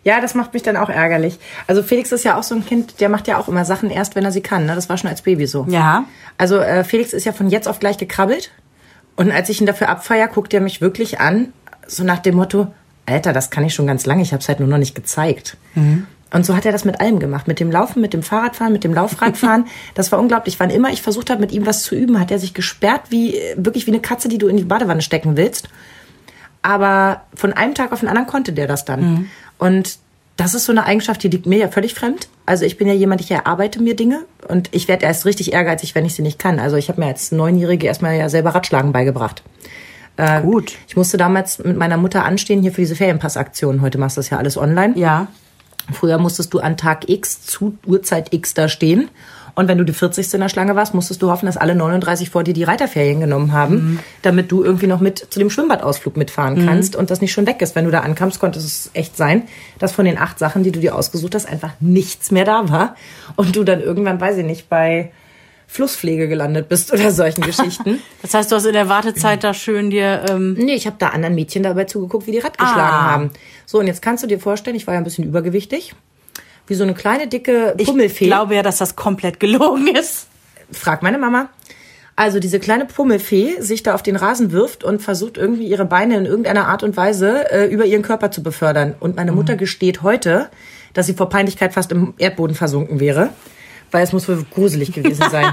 Ja, das macht mich dann auch ärgerlich. Also Felix ist ja auch so ein Kind, der macht ja auch immer Sachen erst, wenn er sie kann. Ne? Das war schon als Baby so. Ja. Also äh, Felix ist ja von jetzt auf gleich gekrabbelt. Und als ich ihn dafür abfeier, guckt er mich wirklich an, so nach dem Motto, Alter, das kann ich schon ganz lange, ich habe es halt nur noch nicht gezeigt. Mhm. Und so hat er das mit allem gemacht, mit dem Laufen, mit dem Fahrradfahren, mit dem Laufradfahren. Das war unglaublich. Wann immer ich versucht habe, mit ihm was zu üben, hat er sich gesperrt, wie wirklich wie eine Katze, die du in die Badewanne stecken willst. Aber von einem Tag auf den anderen konnte der das dann. Mhm. Und das ist so eine Eigenschaft, die liegt mir ja völlig fremd. Also ich bin ja jemand, ich erarbeite mir Dinge und ich werde erst richtig ehrgeizig, wenn ich sie nicht kann. Also ich habe mir als Neunjährige erstmal ja selber Radschlagen beigebracht. Äh, Gut. Ich musste damals mit meiner Mutter anstehen hier für diese Ferienpassaktion. Heute machst du das ja alles online. Ja. Früher musstest du an Tag X zu Uhrzeit X da stehen. Und wenn du die vierzigste in der Schlange warst, musstest du hoffen, dass alle neununddreißig vor dir die Reiterferien genommen haben, mhm. damit du irgendwie noch mit zu dem Schwimmbadausflug mitfahren mhm. kannst und das nicht schon weg ist. Wenn du da ankamst, konnte es echt sein, dass von den acht Sachen, die du dir ausgesucht hast, einfach nichts mehr da war. Und du dann irgendwann, weiß ich nicht, bei Flusspflege gelandet bist oder solchen Geschichten. Das heißt, du hast in der Wartezeit da schön dir... Ähm nee, ich habe da anderen Mädchen dabei zugeguckt, wie die Rad ah. geschlagen haben. So, und jetzt kannst du dir vorstellen, ich war ja ein bisschen übergewichtig. Wie so eine kleine, dicke Pummelfee. Ich glaube ja, dass das komplett gelogen ist. Frag meine Mama. Also diese kleine Pummelfee sich da auf den Rasen wirft und versucht irgendwie ihre Beine in irgendeiner Art und Weise äh, über ihren Körper zu befördern. Und meine Mutter mhm. gesteht heute, dass sie vor Peinlichkeit fast im Erdboden versunken wäre. Weil es muss wohl gruselig gewesen sein.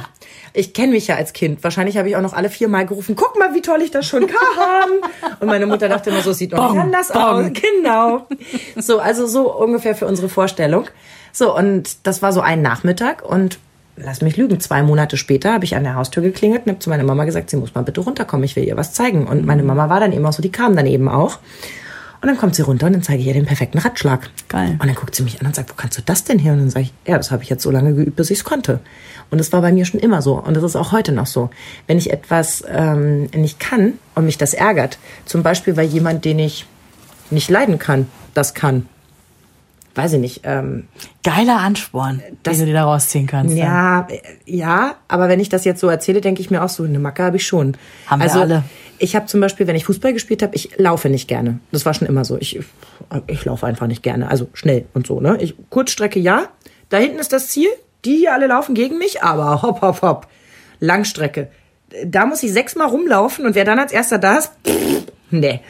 Ich kenne mich ja als Kind. Wahrscheinlich habe ich auch noch alle viermal gerufen, guck mal, wie toll ich das schon kann. Und meine Mutter dachte immer so, es sieht noch anders aus. Genau. So, also so ungefähr für unsere Vorstellung. So, und das war so ein Nachmittag. Und lass mich lügen, zwei Monate später habe ich an der Haustür geklingelt und habe zu meiner Mama gesagt, sie muss mal bitte runterkommen, ich will ihr was zeigen. Und meine Mama war dann eben auch so, die kam dann eben auch. Und dann kommt sie runter und dann zeige ich ihr den perfekten Radschlag. Geil. Und dann guckt sie mich an und sagt, wo kannst du das denn her? Und dann sage ich, ja, das habe ich jetzt so lange geübt, bis ich es konnte. Und das war bei mir schon immer so. Und das ist auch heute noch so. Wenn ich etwas ähm, nicht kann und mich das ärgert, zum Beispiel weil jemand, den ich nicht leiden kann, das kann. Weiß ich nicht. Ähm, Geiler Ansporn, dass du dir da rausziehen kannst. Ja, dann. ja, aber wenn ich das jetzt so erzähle, denke ich mir auch so, eine Macke habe ich schon. Haben also, wir alle. Ich habe zum Beispiel, wenn ich Fußball gespielt habe, ich laufe nicht gerne. Das war schon immer so. Ich, ich laufe einfach nicht gerne. Also schnell und so. Ne? Ich, Kurzstrecke ja. Da hinten ist das Ziel. Die hier alle laufen gegen mich, aber hopp, hopp, hopp. Langstrecke. Da muss ich sechsmal rumlaufen und wer dann als erster da ist, pff, nee.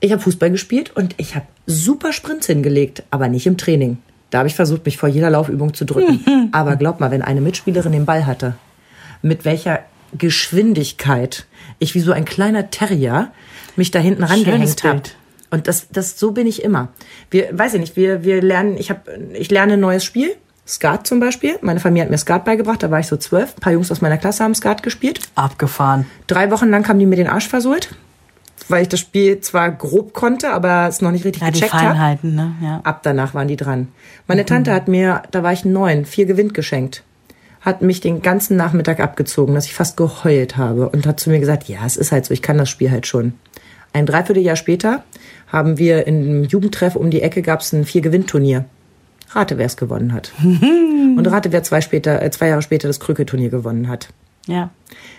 Ich habe Fußball gespielt und ich habe super Sprints hingelegt, aber nicht im Training. Da habe ich versucht, mich vor jeder Laufübung zu drücken. Aber glaub mal, wenn eine Mitspielerin den Ball hatte, mit welcher Geschwindigkeit ich wie so ein kleiner Terrier mich da hinten rangehängt habe. Und das, das so bin ich immer. Wir, weiß ich nicht, wir, wir lernen, ich habe, ich lerne ein neues Spiel Skat zum Beispiel. Meine Familie hat mir Skat beigebracht, da war ich so zwölf. Ein paar Jungs aus meiner Klasse haben Skat gespielt. Abgefahren. Drei Wochen lang haben die mir den Arsch versohlt, weil ich das Spiel zwar grob konnte, aber es noch nicht richtig ja, gecheckt habe. Die Feinheiten, ne? Ja. Ab danach waren die dran. Meine mhm. Tante hat mir, da war ich neun, vier Gewinn geschenkt. Hat mich den ganzen Nachmittag abgezogen, dass ich fast geheult habe. Und hat zu mir gesagt, ja, es ist halt so, ich kann das Spiel halt schon. Ein Dreivierteljahr später haben wir im Jugendtreff um die Ecke gab es ein Vier-Gewinn-Turnier. Rate, wer es gewonnen hat. Und rate, wer zwei, später, äh, zwei Jahre später das Krükelturnier gewonnen hat. Ja.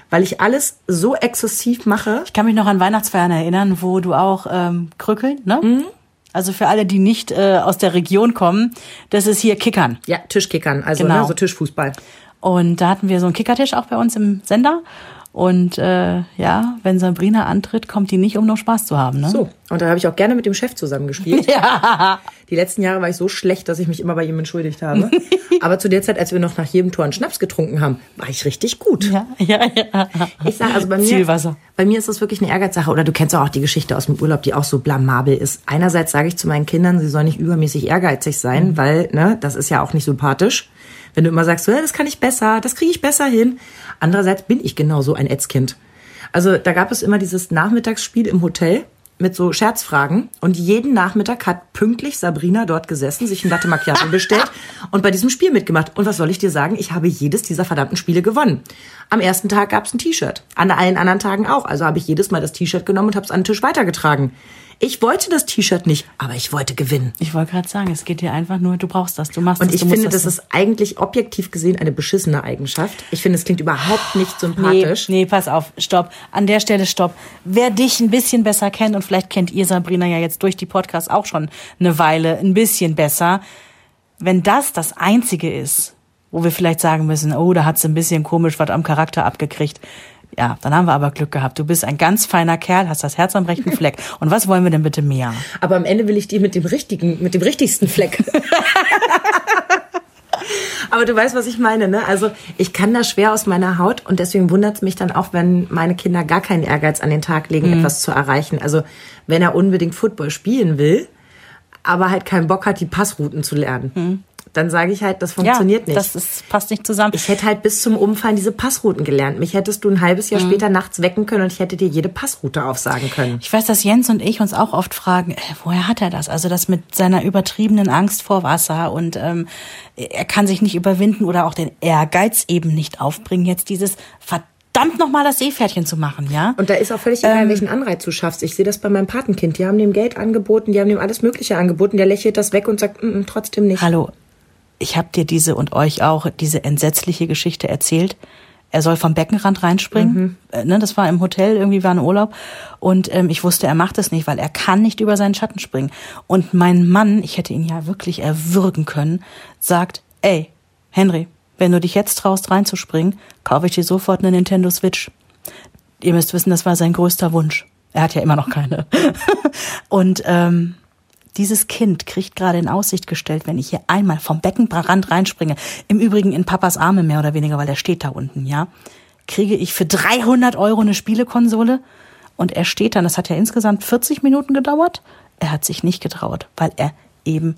Weil ich alles so exzessiv mache. Ich kann mich noch an Weihnachtsfeiern erinnern, wo du auch ähm, Krükeln, ne? Mhm. Also für alle, die nicht äh, aus der Region kommen, das ist hier Kickern. Ja, Tischkickern, also genau. Ne, so Tischfußball. Und da hatten wir so einen Kickertisch auch bei uns im Sender. Und äh, ja, wenn Sabrina antritt, kommt die nicht, um noch Spaß zu haben. Ne? So, und da habe ich auch gerne mit dem Chef zusammengespielt. Ja. Die letzten Jahre war ich so schlecht, dass ich mich immer bei ihm entschuldigt habe. Aber zu der Zeit, als wir noch nach jedem Tor einen Schnaps getrunken haben, war ich richtig gut. Ja, ja, ja. Ich sage, also bei mir, Zielwasser. Bei mir ist das wirklich eine Ehrgeizsache. Oder du kennst auch die Geschichte aus dem Urlaub, die auch so blamabel ist. Einerseits sage ich zu meinen Kindern, sie sollen nicht übermäßig ehrgeizig sein, mhm. weil ne, das ist ja auch nicht sympathisch. Wenn du immer sagst, so, ja, das kann ich besser, das kriege ich besser hin. Andererseits bin ich genau so ein Ätzkind. Also da gab es immer dieses Nachmittagsspiel im Hotel mit so Scherzfragen. Und jeden Nachmittag hat pünktlich Sabrina dort gesessen, sich ein Latte Macchiato bestellt und bei diesem Spiel mitgemacht. Und was soll ich dir sagen? Ich habe jedes dieser verdammten Spiele gewonnen. Am ersten Tag gab es ein T-Shirt. An allen anderen Tagen auch. Also habe ich jedes Mal das T-Shirt genommen und habe es an den Tisch weitergetragen. Ich wollte das T-Shirt nicht, aber ich wollte gewinnen. Ich wollte gerade sagen, es geht dir einfach nur, du brauchst das, du machst das. Und ich das, finde, das, das ist eigentlich objektiv gesehen eine beschissene Eigenschaft. Ich finde, es klingt überhaupt nicht sympathisch. Nee, nee, pass auf, stopp. An der Stelle stopp. Wer dich ein bisschen besser kennt, und vielleicht kennt ihr Sabrina ja jetzt durch die Podcasts auch schon eine Weile ein bisschen besser, wenn das das Einzige ist, wo wir vielleicht sagen müssen, oh, da hat sie ein bisschen komisch was am Charakter abgekriegt. Ja, dann haben wir aber Glück gehabt. Du bist ein ganz feiner Kerl, hast das Herz am rechten Fleck. Und was wollen wir denn bitte mehr? Aber am Ende will ich die mit dem richtigen, mit dem richtigsten Fleck. Aber du weißt, was ich meine, ne? Also ich kann da schwer aus meiner Haut und deswegen wundert es mich dann auch, wenn meine Kinder gar keinen Ehrgeiz an den Tag legen, mhm. etwas zu erreichen. Also wenn er unbedingt Football spielen will, aber halt keinen Bock hat, die Passrouten zu lernen. Mhm. Dann sage ich halt, das funktioniert ja, nicht. Das ist, passt nicht zusammen. Ich hätte halt bis zum Umfallen diese Passrouten gelernt. Mich hättest du ein halbes Jahr mhm. später nachts wecken können und ich hätte dir jede Passroute aufsagen können. Ich weiß, dass Jens und ich uns auch oft fragen, äh, woher hat er das? Also das mit seiner übertriebenen Angst vor Wasser und ähm, er kann sich nicht überwinden oder auch den Ehrgeiz eben nicht aufbringen, jetzt dieses Verdammt. Verdammt nochmal das Seepferdchen zu machen, ja? Und da ist auch völlig egal, ähm, welchen Anreiz du schaffst. Ich sehe das bei meinem Patenkind. Die haben dem Geld angeboten, die haben dem alles Mögliche angeboten. Der lächelt das weg und sagt, mm, mm, trotzdem nicht. Hallo, ich habe dir diese und euch auch diese entsetzliche Geschichte erzählt. Er soll vom Beckenrand reinspringen. Mhm. Ne, das war im Hotel, irgendwie war ein Urlaub. Und ähm, ich wusste, er macht es nicht, weil er kann nicht über seinen Schatten springen. Und mein Mann, ich hätte ihn ja wirklich erwürgen können, sagt, ey, Henry, wenn du dich jetzt traust, reinzuspringen, kaufe ich dir sofort eine Nintendo Switch. Ihr müsst wissen, das war sein größter Wunsch. Er hat ja immer noch keine. Und ähm, dieses Kind kriegt gerade in Aussicht gestellt, wenn ich hier einmal vom Beckenrand reinspringe, im Übrigen in Papas Arme mehr oder weniger, weil er steht da unten, ja, kriege ich für dreihundert Euro eine Spielekonsole und er steht dann, das hat ja insgesamt vierzig Minuten gedauert, er hat sich nicht getraut, weil er eben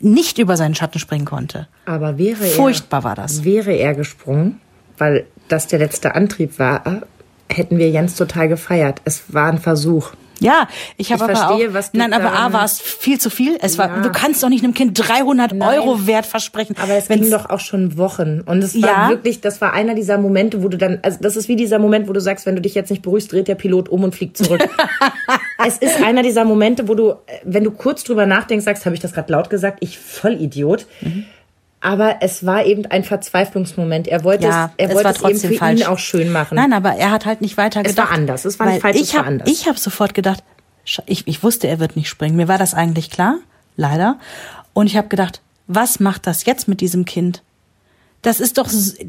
nicht über seinen Schatten springen konnte. Aber wäre er, furchtbar war das. Wäre er gesprungen, weil das der letzte Antrieb war, hätten wir Jens total gefeiert. Es war ein Versuch. Ja, ich habe aber verstehe, auch, was du nein, aber A war es viel zu viel. Es ja. war, du kannst doch nicht einem Kind dreihundert nein. Euro Wert versprechen. Aber es ging doch auch schon Wochen. Und es war ja. wirklich, das war einer dieser Momente, wo du dann, also das ist wie dieser Moment, wo du sagst, wenn du dich jetzt nicht beruhigst, dreht der Pilot um und fliegt zurück. Es ist einer dieser Momente, wo du, wenn du kurz drüber nachdenkst, sagst, habe ich das gerade laut gesagt? Ich Vollidiot. Mhm. Aber es war eben ein Verzweiflungsmoment. Er wollte ja, es, er wollte es, es eben für falsch. ihn auch schön machen. Nein, aber er hat halt nicht weiter gedacht. Es war anders. Es war nicht falsch, es war hab, anders. Ich habe sofort gedacht, ich, ich wusste, er wird nicht springen. Mir war das eigentlich klar, leider. Und ich habe gedacht, was macht das jetzt mit diesem Kind? Das ist doch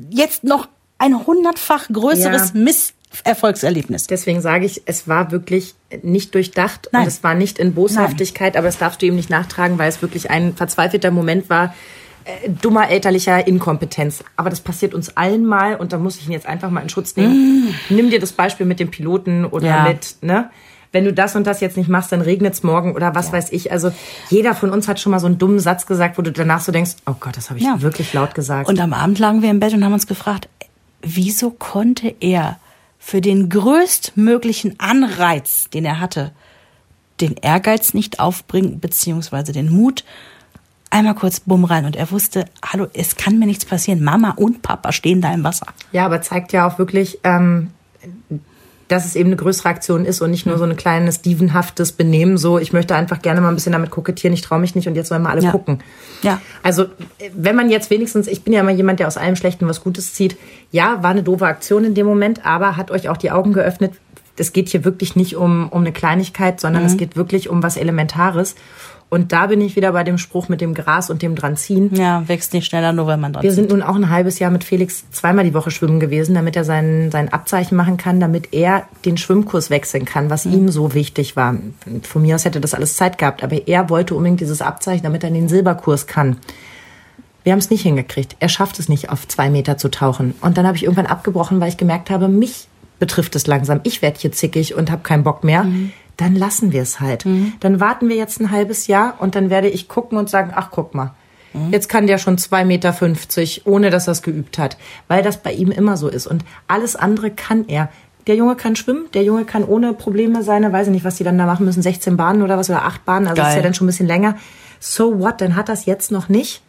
jetzt noch ein hundertfach größeres ja. Misserfolgserlebnis. Deswegen sage ich, es war wirklich nicht durchdacht. Nein. Und es war nicht in Boshaftigkeit. Nein. Aber das darfst du ihm nicht nachtragen, weil es wirklich ein verzweifelter Moment war, dummer elterlicher Inkompetenz. Aber das passiert uns allen mal und da muss ich ihn jetzt einfach mal in Schutz nehmen. Mm. Nimm dir das Beispiel mit dem Piloten oder ja. mit, ne? wenn du das und das jetzt nicht machst, dann regnet's morgen oder was ja. weiß ich. Also jeder von uns hat schon mal so einen dummen Satz gesagt, wo du danach so denkst, oh Gott, das habe ich ja. wirklich laut gesagt. Und am Abend lagen wir im Bett und haben uns gefragt, wieso konnte er für den größtmöglichen Anreiz, den er hatte, den Ehrgeiz nicht aufbringen, beziehungsweise den Mut, einmal kurz bumm rein. Und er wusste, hallo, es kann mir nichts passieren. Mama und Papa stehen da im Wasser. Ja, aber zeigt ja auch wirklich, ähm, dass es eben eine größere Aktion ist und nicht nur so ein kleines, dievenhaftes Benehmen. So, ich möchte einfach gerne mal ein bisschen damit kokettieren, ich traue mich nicht und jetzt sollen wir alle ja. gucken. Ja. Also, wenn man jetzt wenigstens, ich bin ja immer jemand, der aus allem Schlechten was Gutes zieht. Ja, war eine doofe Aktion in dem Moment, aber hat euch auch die Augen geöffnet. Es geht hier wirklich nicht um, um eine Kleinigkeit, sondern mhm. es geht wirklich um was Elementares. Und da bin ich wieder bei dem Spruch mit dem Gras und dem Dranziehen. Ja, wächst nicht schneller, nur weil man dran zieht. Wir sind nun auch ein halbes Jahr mit Felix zweimal die Woche schwimmen gewesen, damit er sein, sein Abzeichen machen kann, damit er den Schwimmkurs wechseln kann, was mhm. ihm so wichtig war. Von mir aus hätte das alles Zeit gehabt, aber er wollte unbedingt dieses Abzeichen, damit er in den Silberkurs kann. Wir haben es nicht hingekriegt. Er schafft es nicht, auf zwei Meter zu tauchen. Und dann habe ich irgendwann abgebrochen, weil ich gemerkt habe, mich betrifft es langsam. Ich werde hier zickig und habe keinen Bock mehr. Mhm. Dann lassen wir es halt. Mhm. Dann warten wir jetzt ein halbes Jahr und dann werde ich gucken und sagen, ach, guck mal, mhm. jetzt kann der schon zwei Komma fünfzig Meter, ohne dass er es geübt hat, weil das bei ihm immer so ist. Und alles andere kann er. Der Junge kann schwimmen, der Junge kann ohne Probleme seine, weiß ich nicht, was die dann da machen müssen, sechzehn Bahnen oder was, oder acht Bahnen, also Geil. Ist ja dann schon ein bisschen länger. So what, dann hat das jetzt noch nicht.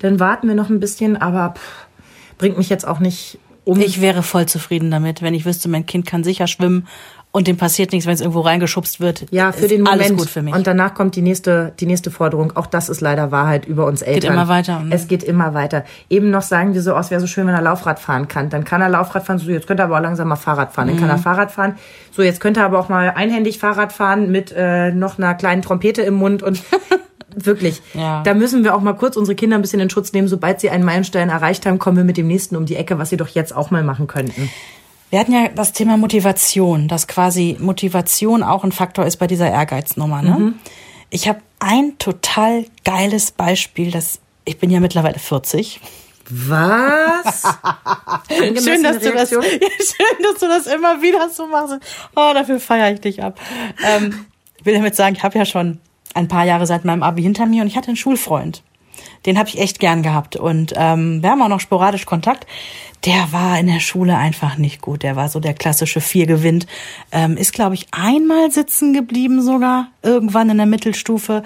Dann warten wir noch ein bisschen, aber pff, bringt mich jetzt auch nicht um. Ich wäre voll zufrieden damit, wenn ich wüsste, mein Kind kann sicher schwimmen. Und dem passiert nichts, wenn es irgendwo reingeschubst wird. Ja, für den Moment. Alles gut für mich. Und danach kommt die nächste, die nächste Forderung. Auch das ist leider Wahrheit über uns Eltern. Es geht immer weiter. Ne? Es geht immer weiter. Eben noch sagen wir so, oh, es wäre so schön, wenn er Laufrad fahren kann. Dann kann er Laufrad fahren. So, jetzt könnte er aber auch langsam mal Fahrrad fahren. Dann mhm. kann er Fahrrad fahren. So, jetzt könnte er aber auch mal einhändig Fahrrad fahren mit äh, noch einer kleinen Trompete im Mund. Und wirklich, ja. da müssen wir auch mal kurz unsere Kinder ein bisschen in Schutz nehmen. Sobald sie einen Meilenstein erreicht haben, kommen wir mit dem nächsten um die Ecke, was sie doch jetzt auch mal machen könnten. Wir hatten ja das Thema Motivation, dass quasi Motivation auch ein Faktor ist bei dieser Ehrgeiznummer. Ne? Mhm. Ich habe ein total geiles Beispiel, das ich bin ja mittlerweile vierzig. Was? schön, dass du das, ja, schön, dass du das immer wieder so machst. Oh, dafür feiere ich dich ab. Ähm, ich will damit sagen, ich habe ja schon ein paar Jahre seit meinem Abi hinter mir und ich hatte einen Schulfreund. Den habe ich echt gern gehabt und ähm, wir haben auch noch sporadisch Kontakt. Der war in der Schule einfach nicht gut. Der war so der klassische Vier gewinnt. Ähm, ist, glaube ich, einmal sitzen geblieben sogar, irgendwann in der Mittelstufe.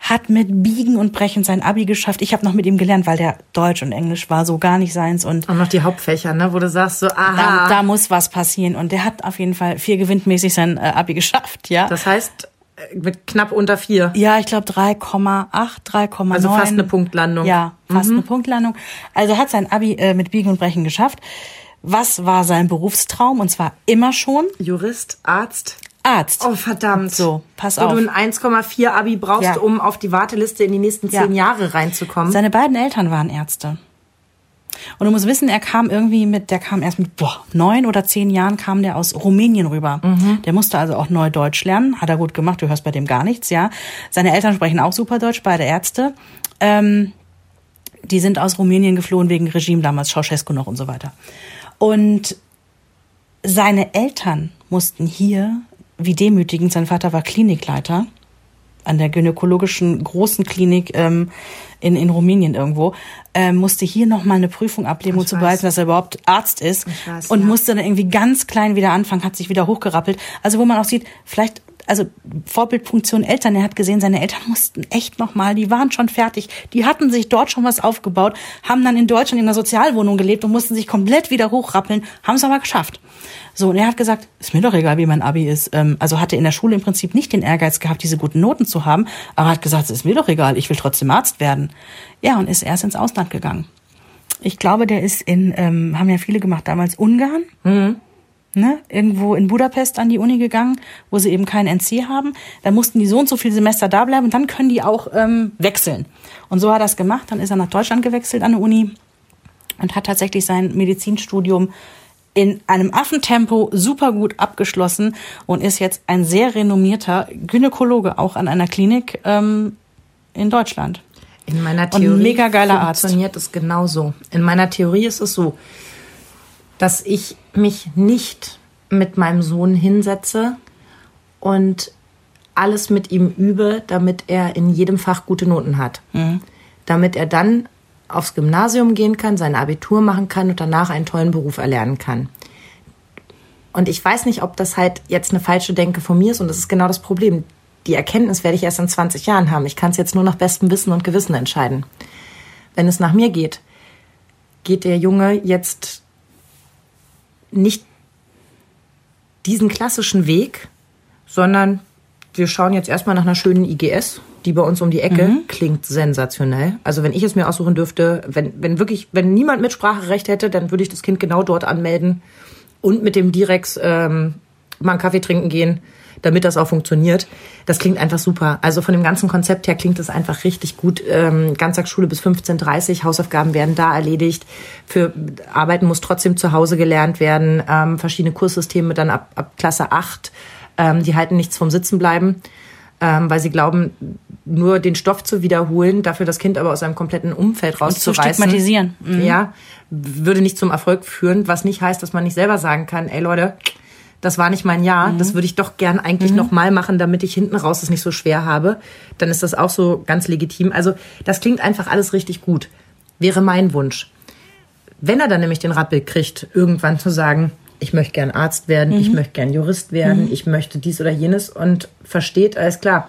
Hat mit Biegen und Brechen sein Abi geschafft. Ich habe noch mit ihm gelernt, weil der Deutsch und Englisch war so gar nicht seins. Und, und noch die Hauptfächer, ne, wo du sagst so, aha. Da, da muss was passieren. Und der hat auf jeden Fall vier gewinnmäßig sein äh, Abi geschafft. Ja. Das heißt... mit knapp unter vier. Ja, ich glaube drei Komma acht, drei Komma neun. Also fast eine Punktlandung. Ja, fast mhm. eine Punktlandung. Also hat sein Abi äh, mit Biegen und Brechen geschafft. Was war sein Berufstraum? Und zwar immer schon. Jurist, Arzt. Arzt. Oh, verdammt. So, pass Wo auf. Wo du ein eins Komma vier Abi brauchst, ja. um auf die Warteliste in die nächsten zehn ja. Jahre reinzukommen. Seine beiden Eltern waren Ärzte. Und du musst wissen, er kam irgendwie mit, der kam erst mit boah, neun oder zehn Jahren kam der aus Rumänien rüber. Mhm. Der musste also auch neu Deutsch lernen, hat er gut gemacht, du hörst bei dem gar nichts, ja. Seine Eltern sprechen auch super Deutsch, beide Ärzte. Ähm, die sind aus Rumänien geflohen wegen Regime damals, Ceausescu noch und so weiter. Und seine Eltern mussten hier, wie demütigend, sein Vater war Klinikleiter an der gynäkologischen großen Klinik ähm, in, in Rumänien irgendwo, äh, musste hier nochmal eine Prüfung ablegen, um zu beweisen, dass er überhaupt Arzt ist. Weiß, und ja. musste dann irgendwie ganz klein wieder anfangen, hat sich wieder hochgerappelt. Also wo man auch sieht, vielleicht, also Vorbildfunktion Eltern, er hat gesehen, seine Eltern mussten echt nochmal, die waren schon fertig, die hatten sich dort schon was aufgebaut, haben dann in Deutschland in einer Sozialwohnung gelebt und mussten sich komplett wieder hochrappeln, haben es aber geschafft. So, und er hat gesagt, ist mir doch egal, wie mein Abi ist. Also hatte in der Schule im Prinzip nicht den Ehrgeiz gehabt, diese guten Noten zu haben, aber hat gesagt, es ist mir doch egal, ich will trotzdem Arzt werden. Ja, und ist erst ins Ausland gegangen. Ich glaube, der ist in, ähm, haben ja viele gemacht, damals Ungarn, mhm. ne? Irgendwo in Budapest an die Uni gegangen, wo sie eben keinen N C haben. Da mussten die so und so viele Semester da bleiben und dann können die auch ähm, wechseln. Und so hat er das gemacht, dann ist er nach Deutschland gewechselt an die Uni und hat tatsächlich sein Medizinstudium in einem Affentempo super gut abgeschlossen und ist jetzt ein sehr renommierter Gynäkologe, auch an einer Klinik ähm, in Deutschland. In meiner Theorie und mega geiler Arzt. Funktioniert es genauso. In meiner Theorie ist es so, dass ich mich nicht mit meinem Sohn hinsetze und alles mit ihm übe, damit er in jedem Fach gute Noten hat. Mhm. Damit er dann aufs Gymnasium gehen kann, sein Abitur machen kann und danach einen tollen Beruf erlernen kann. Und ich weiß nicht, ob das halt jetzt eine falsche Denke von mir ist. Und das ist genau das Problem. Die Erkenntnis werde ich erst in zwanzig Jahren haben. Ich kann es jetzt nur nach bestem Wissen und Gewissen entscheiden. Wenn es nach mir geht, geht der Junge jetzt nicht diesen klassischen Weg, sondern wir schauen jetzt erstmal nach einer schönen I G S, die bei uns um die Ecke mhm. klingt sensationell. Also wenn ich es mir aussuchen dürfte, wenn, wenn wirklich, wenn niemand mit Spracherecht hätte, dann würde ich das Kind genau dort anmelden und mit dem Direx ähm, mal einen Kaffee trinken gehen, damit das auch funktioniert. Das klingt einfach super. Also von dem ganzen Konzept her klingt das einfach richtig gut. Ähm, Ganztagsschule bis fünfzehn Uhr dreißig, Hausaufgaben werden da erledigt. Für Arbeiten muss trotzdem zu Hause gelernt werden. Ähm, verschiedene Kurssysteme dann ab, ab Klasse acht. Ähm, die halten nichts vom Sitzenbleiben, ähm, weil sie glauben, nur den Stoff zu wiederholen, dafür das Kind aber aus einem kompletten Umfeld rauszureißen. Und zu stigmatisieren. Mhm. Ja, würde nicht zum Erfolg führen, was nicht heißt, dass man nicht selber sagen kann, ey Leute, das war nicht mein Jahr, mhm. das würde ich doch gern eigentlich mhm. nochmal machen, damit ich hinten raus es nicht so schwer habe. Dann ist das auch so ganz legitim. Also das klingt einfach alles richtig gut, wäre mein Wunsch. Wenn er dann nämlich den Rappel kriegt, irgendwann zu sagen, ich möchte gern Arzt werden, mhm. ich möchte gern Jurist werden, mhm. ich möchte dies oder jenes und versteht, alles klar,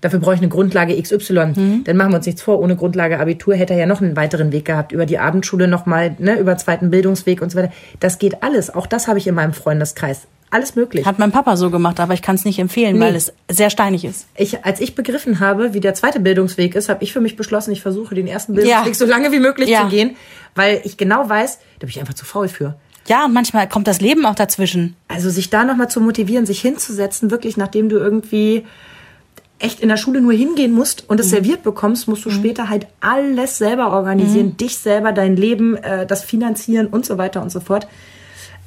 dafür brauche ich eine Grundlage X Y. Mhm. Dann machen wir uns nichts vor, ohne Grundlage Abitur hätte er ja noch einen weiteren Weg gehabt, über die Abendschule nochmal, ne, über zweiten Bildungsweg und so weiter. Das geht alles, auch das habe ich in meinem Freundeskreis. Alles möglich. Hat mein Papa so gemacht, aber ich kann es nicht empfehlen, nee. Weil es sehr steinig ist. Ich, als ich begriffen habe, wie der zweite Bildungsweg ist, habe ich für mich beschlossen, ich versuche den ersten Bildungsweg ja. so lange wie möglich ja. zu gehen, weil ich genau weiß, da bin ich einfach zu faul für. Ja, und manchmal kommt das Leben auch dazwischen. Also sich da nochmal zu motivieren, sich hinzusetzen, wirklich nachdem du irgendwie echt in der Schule nur hingehen musst und es mhm. serviert bekommst, musst du mhm. später halt alles selber organisieren, mhm. dich selber, dein Leben, das finanzieren und so weiter und so fort.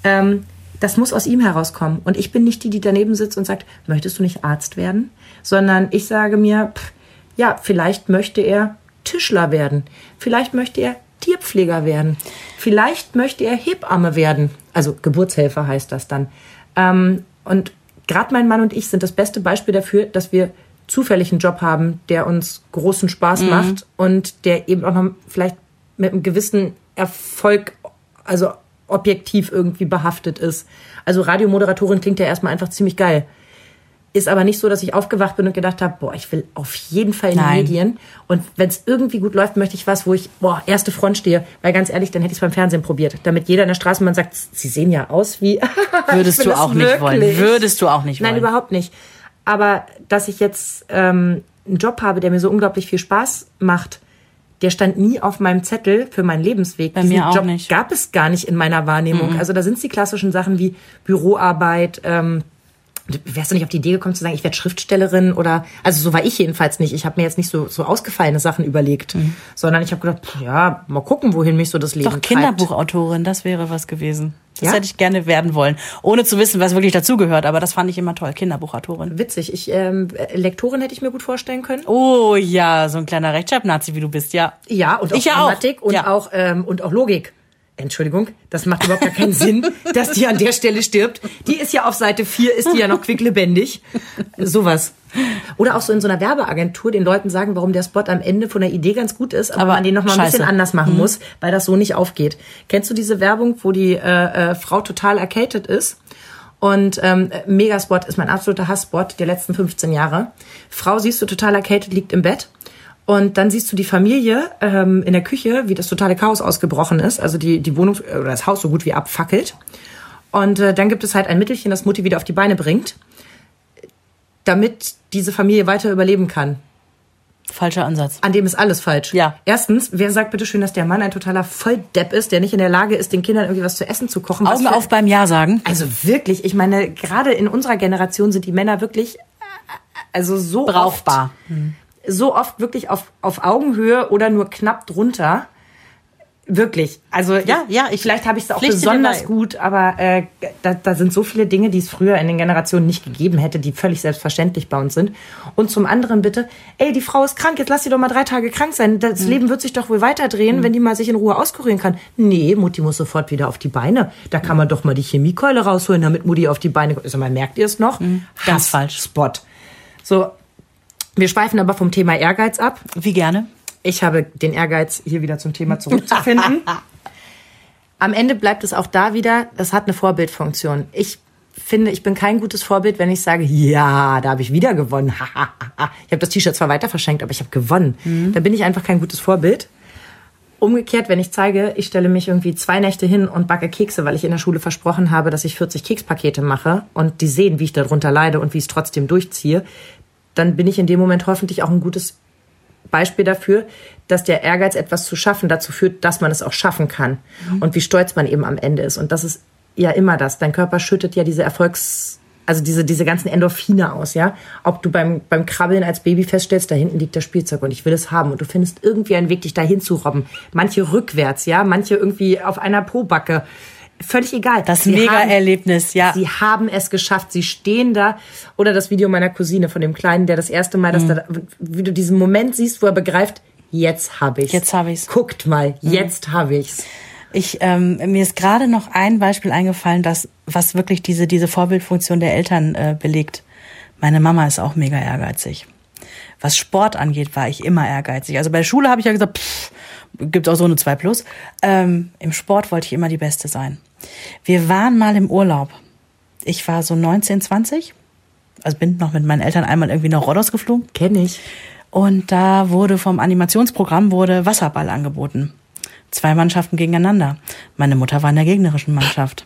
Ähm, Das muss aus ihm herauskommen. Und ich bin nicht die, die daneben sitzt und sagt, möchtest du nicht Arzt werden? Sondern ich sage mir, pff, ja, vielleicht möchte er Tischler werden. Vielleicht möchte er Tierpfleger werden. Vielleicht möchte er Hebamme werden. Also Geburtshelfer heißt das dann. Ähm, und gerade mein Mann und ich sind das beste Beispiel dafür, dass wir zufällig einen Job haben, der uns großen Spaß mhm. macht und der eben auch noch vielleicht mit einem gewissen Erfolg, also objektiv irgendwie behaftet ist. Also Radiomoderatorin klingt ja erstmal einfach ziemlich geil. Ist aber nicht so, dass ich aufgewacht bin und gedacht habe, boah, ich will auf jeden Fall in die Medien. Und wenn es irgendwie gut läuft, möchte ich was, wo ich, boah, erste Front stehe. Weil ganz ehrlich, dann hätte ich es beim Fernsehen probiert. Damit jeder in der Straßenbahn sagt, sie sehen ja aus wie... Würdest du auch nicht wollen. Würdest du auch nicht wollen. Nein, überhaupt nicht. Aber dass ich jetzt ähm, einen Job habe, der mir so unglaublich viel Spaß macht, der stand nie auf meinem Zettel für meinen Lebensweg. Bei mir Diesen auch Job nicht. Gab es gar nicht in meiner Wahrnehmung. Mhm. Also da sind es die klassischen Sachen wie Büroarbeit. Ähm, wärst du nicht auf die Idee gekommen zu sagen, ich werde Schriftstellerin oder... Also so war ich jedenfalls nicht. Ich habe mir jetzt nicht so, so ausgefallene Sachen überlegt. Mhm. Sondern ich habe gedacht, pff, ja, mal gucken, wohin mich so das Leben treibt. Doch, Kinderbuchautorin, das wäre was gewesen. Das ja? hätte ich gerne werden wollen. Ohne zu wissen, was wirklich dazugehört. Aber das fand ich immer toll. Kinderbuchautorin. Witzig. Ich, ähm, Lektorin hätte ich mir gut vorstellen können. Oh ja, so ein kleiner Rechtschreibnazi, wie du bist, ja. Ja, und auch Grammatik und, ja. auch, ähm, und auch Logik. Entschuldigung, das macht überhaupt gar keinen Sinn, dass die an der Stelle stirbt. Die ist ja auf Seite vier, ist die ja noch quicklebendig. Sowas. Oder auch so in so einer Werbeagentur den Leuten sagen, warum der Spot am Ende von der Idee ganz gut ist, aber, aber man den nochmal ein bisschen anders machen mhm. muss, weil das so nicht aufgeht. Kennst du diese Werbung, wo die äh, äh, Frau total erkältet ist? Und ähm, Megaspot ist mein absoluter Hassspot der letzten fünfzehn Jahre. Frau siehst du total erkältet, liegt im Bett. Und dann siehst du die Familie ähm, in der Küche, wie das totale Chaos ausgebrochen ist. Also die, die Wohnung oder das Haus so gut wie abfackelt. Und äh, dann gibt es halt ein Mittelchen, das Mutti wieder auf die Beine bringt, damit diese Familie weiter überleben kann. Falscher Ansatz. An dem ist alles falsch. Ja. Erstens, wer sagt bitte schön, dass der Mann ein totaler Volldepp ist, der nicht in der Lage ist, den Kindern irgendwie was zu essen zu kochen? Augen auf beim Ja sagen. Also wirklich, ich meine, gerade in unserer Generation sind die Männer wirklich also so brauchbar. Oft, mhm. so oft wirklich auf, auf Augenhöhe oder nur knapp drunter. Wirklich. Also ja, ich, ja, ich, vielleicht habe ich es auch besonders gut, aber äh, da, da sind so viele Dinge, die es früher in den Generationen nicht gegeben hätte, die völlig selbstverständlich bei uns sind. Und zum anderen bitte, ey, die Frau ist krank, jetzt lass sie doch mal drei Tage krank sein. Das mhm. Leben wird sich doch wohl weiterdrehen, mhm. wenn die mal sich in Ruhe auskurieren kann. Nee, Mutti muss sofort wieder auf die Beine. Da kann man doch mal die Chemiekeule rausholen, damit Mutti auf die Beine kommt. Also, man merkt ihr es noch? Mhm. Ganz falsch. Spot. So, wir schweifen aber vom Thema Ehrgeiz ab. Wie gerne. Ich habe den Ehrgeiz, hier wieder zum Thema zurückzufinden. Am Ende bleibt es auch da wieder, es hat eine Vorbildfunktion. Ich finde, ich bin kein gutes Vorbild, wenn ich sage, ja, da habe ich wieder gewonnen. Ich habe das T-Shirt zwar weiter verschenkt, aber ich habe gewonnen. Mhm. Da bin ich einfach kein gutes Vorbild. Umgekehrt, wenn ich zeige, ich stelle mich irgendwie zwei Nächte hin und backe Kekse, weil ich in der Schule versprochen habe, dass ich vierzig Kekspakete mache und die sehen, wie ich darunter leide und wie ich es trotzdem durchziehe, dann bin ich in dem Moment hoffentlich auch ein gutes Beispiel dafür, dass der Ehrgeiz, etwas zu schaffen, dazu führt, dass man es auch schaffen kann. Mhm. Und wie stolz man eben am Ende ist. Und das ist ja immer das. Dein Körper schüttet ja diese Erfolgs-, also diese, diese ganzen Endorphine aus, ja. Ob du beim, beim Krabbeln als Baby feststellst, da hinten liegt das Spielzeug und ich will es haben. Und du findest irgendwie einen Weg, dich da hinzurobben. Manche rückwärts, ja. Manche irgendwie auf einer Pobacke. Völlig egal. Das Mega-Erlebnis, ja. Sie haben es geschafft, sie stehen da. Oder das Video meiner Cousine von dem Kleinen, der das erste Mal, mhm. dass da, wie du diesen Moment siehst, wo er begreift, jetzt habe ich's. Jetzt habe ich's. Guckt mal, mhm. jetzt habe ich's. Ich, ähm, mir ist gerade noch ein Beispiel eingefallen, das, was wirklich diese, diese Vorbildfunktion der Eltern äh, belegt. Meine Mama ist auch mega ehrgeizig. Was Sport angeht, war ich immer ehrgeizig. Also bei der Schule habe ich ja gesagt, pff, gibt's auch so eine zwei plus. Ähm, im Sport wollte ich immer die Beste sein. Wir waren mal im Urlaub. Ich war so neunzehn, zwanzig. Also bin noch mit meinen Eltern einmal irgendwie nach Rhodos geflogen. Kenn ich. Und da wurde vom Animationsprogramm wurde Wasserball angeboten. Zwei Mannschaften gegeneinander. Meine Mutter war in der gegnerischen Mannschaft.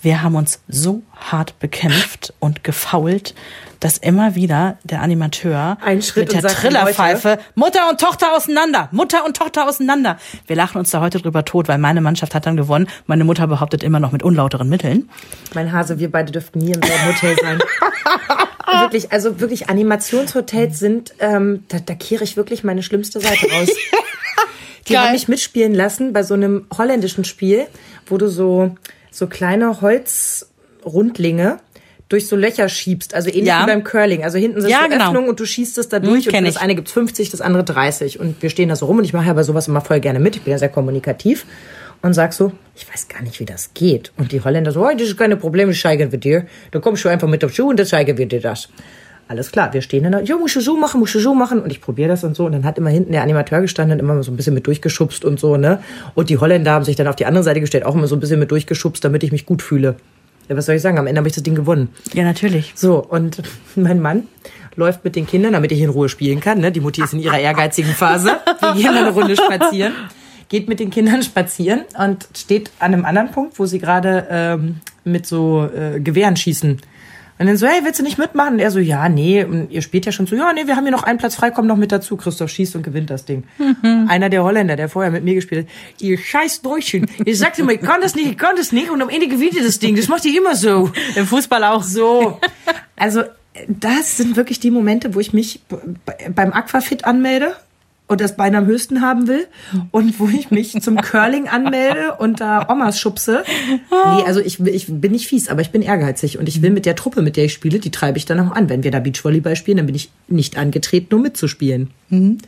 Wir haben uns so hart bekämpft und gefault, dass immer wieder der Animateur mit der Trillerpfeife Mutter und Tochter auseinander, Mutter und Tochter auseinander. Wir lachen uns da heute drüber tot, weil meine Mannschaft hat dann gewonnen. Meine Mutter behauptet immer noch mit unlauteren Mitteln. Mein Hase, wir beide dürften nie im selben Hotel sein. Wirklich, also wirklich Animationshotels sind, ähm, da, da kehre ich wirklich meine schlimmste Seite raus. Die Geil. Haben mich mitspielen lassen bei so einem holländischen Spiel, wo du so, so kleine Holzrundlinge durch so Löcher schiebst. Also ähnlich ja. wie beim Curling. Also hinten sind ja, so genau. Öffnungen und du schießt es da durch. Hm, und das ich. eine gibt fünfzig, das andere dreißig. Und wir stehen da so rum und ich mache ja bei sowas immer voll gerne mit. Ich bin ja sehr kommunikativ und sag so, ich weiß gar nicht, wie das geht. Und die Holländer so, oh, das ist keine Probleme, das zeigen wir dir. Dann kommst du einfach mit auf Schuh und dann zeigen wir dir das. Alles klar, wir stehen dann da, jo, musst du so machen, musst du so machen. Und ich probiere das und so. Und dann hat immer hinten der Animateur gestanden und immer so ein bisschen mit durchgeschubst und so, ne? Und die Holländer haben sich dann auf die andere Seite gestellt, auch immer so ein bisschen mit durchgeschubst, damit ich mich gut fühle. Ja, was soll ich sagen? Am Ende habe ich das Ding gewonnen. Ja, natürlich. So, und mein Mann läuft mit den Kindern, damit ich in Ruhe spielen kann, ne? Die Mutti ist in ihrer ehrgeizigen Phase. Wir gehen eine Runde spazieren. Geht mit den Kindern spazieren und steht an einem anderen Punkt, wo sie gerade ähm, mit so äh, Gewehren schießen. Und dann so, hey, willst du nicht mitmachen? Und er so, ja, nee. Und ihr spielt ja schon so, ja, nee, wir haben hier noch einen Platz frei, komm noch mit dazu. Christoph schießt und gewinnt das Ding. Mhm. Einer der Holländer, der vorher mit mir gespielt hat, ihr scheiß Deutschen. Ich sagte immer, ich kann das nicht, ich kann das nicht. Und am Ende gewinnt ihr das Ding. Das macht ihr immer so. Im Fußball auch so. Also das sind wirklich die Momente, wo ich mich beim Aquafit anmelde und das Bein am höchsten haben will und wo ich mich zum Curling anmelde und da Omas schubse. Nee, also ich, ich bin nicht fies, aber ich bin ehrgeizig und ich will mit der Truppe, mit der ich spiele, die treibe ich dann auch an. Wenn wir da Beachvolleyball spielen, dann bin ich nicht angetreten, um mitzuspielen. Mhm.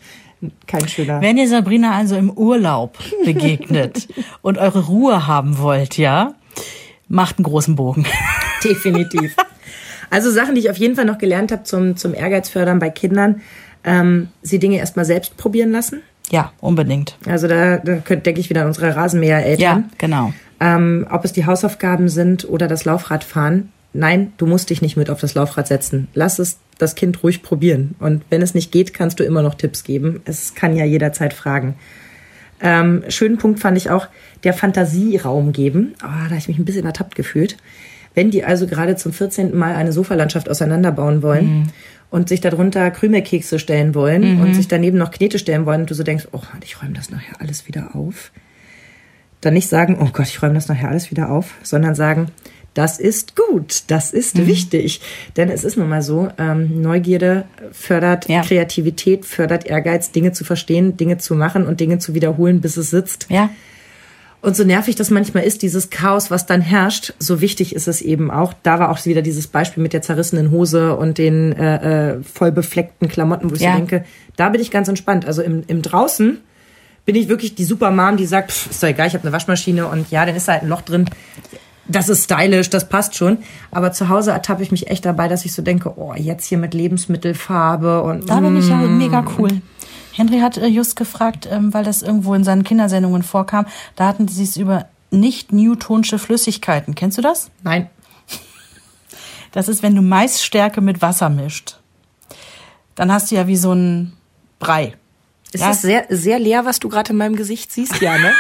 Kein schöner. Wenn ihr Sabrina also im Urlaub begegnet und eure Ruhe haben wollt, ja, macht einen großen Bogen. Definitiv. Also Sachen, die ich auf jeden Fall noch gelernt habe zum, zum Ehrgeiz fördern bei Kindern, Ähm, sie Dinge erstmal selbst probieren lassen. Ja, unbedingt. Also da, da denke ich wieder an unsere Rasenmäher-Eltern. Ja, genau. Ähm, ob es die Hausaufgaben sind oder das Laufradfahren. Nein, du musst dich nicht mit auf das Laufrad setzen. Lass es das Kind ruhig probieren. Und wenn es nicht geht, kannst du immer noch Tipps geben. Es kann ja jederzeit fragen. Ähm, schönen Punkt fand ich auch, der Fantasie Raum geben. Oh, da habe ich mich ein bisschen ertappt gefühlt. Wenn die also gerade zum vierzehnten Mal eine Sofalandschaft auseinanderbauen wollen, mhm. und sich darunter Krümelkekse stellen wollen, mhm. und sich daneben noch Knete stellen wollen und du so denkst, oh, ich räume das nachher alles wieder auf. Dann nicht sagen, oh Gott, ich räume das nachher alles wieder auf, sondern sagen, das ist gut, das ist mhm. wichtig. Denn es ist nun mal so, ähm, Neugierde fördert ja. Kreativität, fördert Ehrgeiz, Dinge zu verstehen, Dinge zu machen und Dinge zu wiederholen, bis es sitzt. Ja. Und so nervig das manchmal ist, dieses Chaos, was dann herrscht, so wichtig ist es eben auch. Da war auch wieder dieses Beispiel mit der zerrissenen Hose und den äh, äh, voll befleckten Klamotten, wo ich ja. so denke, da bin ich ganz entspannt. Also im, im Draußen bin ich wirklich die Supermom, die sagt, pff, ist doch egal, ich habe eine Waschmaschine und ja, dann ist da halt ein Loch drin. Das ist stylisch, das passt schon. Aber zu Hause ertappe ich mich echt dabei, dass ich so denke, oh, jetzt hier mit Lebensmittelfarbe. Und da bin ich ja mega cool. Henry hat äh, just gefragt, ähm, weil das irgendwo in seinen Kindersendungen vorkam, da hatten sie es über nicht-newtonsche Flüssigkeiten. Kennst du das? Nein. Das ist, wenn du Maisstärke mit Wasser mischt. Dann hast du ja wie so einen Brei. Ist ja? Das sehr, sehr leer, was du gerade in meinem Gesicht siehst? Ja, ne?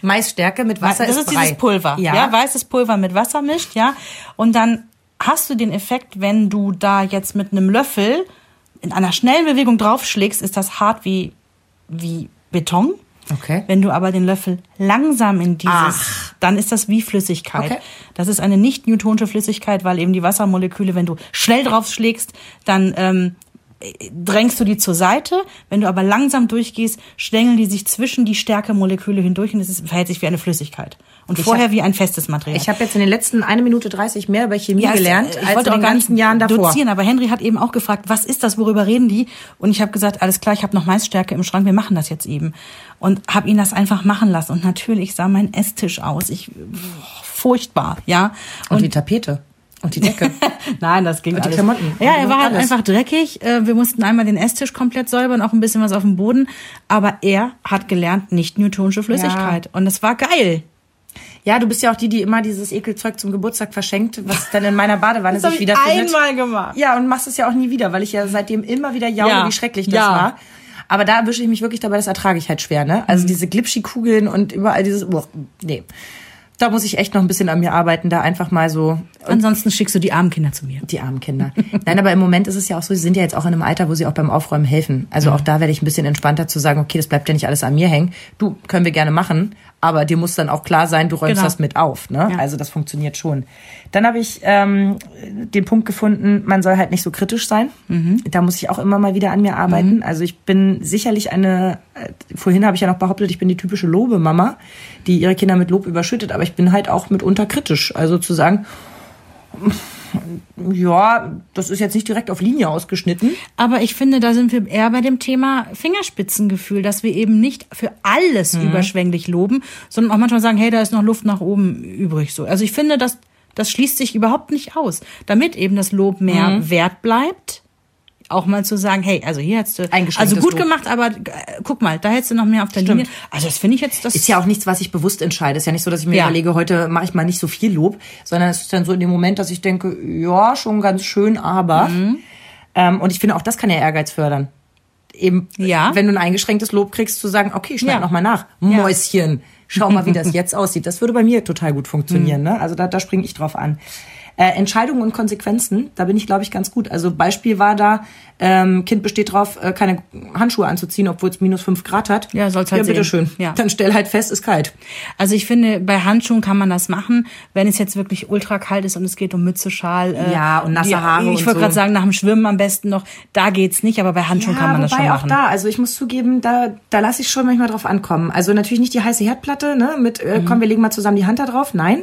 Maisstärke mit Wasser ist Brei. Das ist, ist dieses Pulver. Ja. ja, weißes Pulver mit Wasser mischt, ja. Und dann hast du den Effekt, wenn du da jetzt mit einem Löffel in einer schnellen Bewegung draufschlägst, ist das hart wie, wie Beton. Okay. Wenn du aber den Löffel langsam in dieses, Ach. dann ist das wie Flüssigkeit. Okay. Das ist eine nicht newtonsche Flüssigkeit, weil eben die Wassermoleküle, wenn du schnell draufschlägst, dann ähm, drängst du die zur Seite. Wenn du aber langsam durchgehst, schlängeln die sich zwischen die Stärkemoleküle hindurch und es ist, verhält sich wie eine Flüssigkeit. Und ich vorher hab, wie ein festes Material. Ich habe jetzt in den letzten eine Minute dreißig mehr über Chemie ja, gelernt, ich, ich als in den ganzen Jahren davor. Dozieren, aber Henry hat eben auch gefragt, was ist das, worüber reden die? Und ich habe gesagt, alles klar, ich habe noch Maisstärke im Schrank, wir machen das jetzt eben. Und habe ihn das einfach machen lassen. Und natürlich sah mein Esstisch aus. Ich boah, furchtbar, ja. Und, und die Tapete. Und die Decke. Nein, das ging und alles. Die Klamotten. Ja, er war halt alles. einfach dreckig. Wir mussten einmal den Esstisch komplett säubern, auch ein bisschen was auf dem Boden. Aber er hat gelernt, nicht newtonsche Flüssigkeit. Ja. Und das war geil. Ja, du bist ja auch die, die immer dieses Ekelzeug zum Geburtstag verschenkt, was dann in meiner Badewanne sich wiederfindet. Das habe ich einmal gemacht. Ja, und machst es ja auch nie wieder, weil ich ja seitdem immer wieder jaule, ja. wie schrecklich das ja. war. Aber da erwische ich mich wirklich dabei, das ertrage ich halt schwer, ne? Also mhm. diese Glipschi-Kugeln und überall dieses... Oh, nee. Da muss ich echt noch ein bisschen an mir arbeiten, da einfach mal so... Ansonsten schickst du die armen Kinder zu mir. Die armen Kinder. Nein, aber im Moment ist es ja auch so, sie sind ja jetzt auch in einem Alter, wo sie auch beim Aufräumen helfen. Also mhm. auch da werde ich ein bisschen entspannter zu sagen, okay, das bleibt ja nicht alles an mir hängen. Du, können wir gerne machen, aber dir muss dann auch klar sein, du räumst genau. das mit auf. Ne? Ja. Also das funktioniert schon. Dann habe ich ähm, den Punkt gefunden, man soll halt nicht so kritisch sein. Mhm. Da muss ich auch immer mal wieder an mir arbeiten. Mhm. Also ich bin sicherlich eine... Vorhin habe ich ja noch behauptet, ich bin die typische Lobemama, die ihre Kinder mit Lob überschüttet, aber ich bin halt auch mitunter kritisch. Also zu sagen, ja, das ist jetzt nicht direkt auf Linie ausgeschnitten. Aber ich finde, da sind wir eher bei dem Thema Fingerspitzengefühl, dass wir eben nicht für alles mhm. überschwänglich loben, sondern auch manchmal sagen, hey, da ist noch Luft nach oben übrig. So. Also ich finde, das, das schließt sich überhaupt nicht aus, damit eben das Lob mehr mhm. wert bleibt. Auch mal zu sagen, hey, also hier hättest du, also gut gemacht, aber äh, guck mal, da hättest du noch mehr auf der Stimmt. Linie. Also das finde ich jetzt, das ist ja auch nichts, was ich bewusst entscheide. Ist ja nicht so, dass ich mir ja. überlege, heute mache ich mal nicht so viel Lob, sondern es ist dann so in dem Moment, dass ich denke, ja, schon ganz schön, aber mhm. ähm, und ich finde auch, das kann ja Ehrgeiz fördern. Eben, ja. wenn du ein eingeschränktes Lob kriegst, zu sagen, okay, schneid ja. noch mal nach, Mäuschen, ja. schau mal, wie das jetzt aussieht. Das würde bei mir total gut funktionieren, mhm. ne? Also da, da springe ich drauf an. Äh, Entscheidungen und Konsequenzen, da bin ich, glaube ich, ganz gut. Also Beispiel war da, ähm, Kind besteht drauf, äh, keine Handschuhe anzuziehen, obwohl es minus fünf Grad hat. Ja, soll's halt ja, bitteschön. Sehen. Ja. Dann stell halt fest, ist kalt. Also ich finde, bei Handschuhen kann man das machen, wenn es jetzt wirklich ultra kalt ist und es geht um Mütze, Schal. Äh, ja, und nasse Haare ja, Ich wollte so. gerade sagen, nach dem Schwimmen am besten noch, da geht's nicht, aber bei Handschuhen ja, kann man das schon machen. Ja, auch da, also ich muss zugeben, da, da lasse ich schon manchmal drauf ankommen. Also natürlich nicht die heiße Herdplatte, ne, mit, äh, mhm. komm, wir legen mal zusammen die Hand da drauf, nein.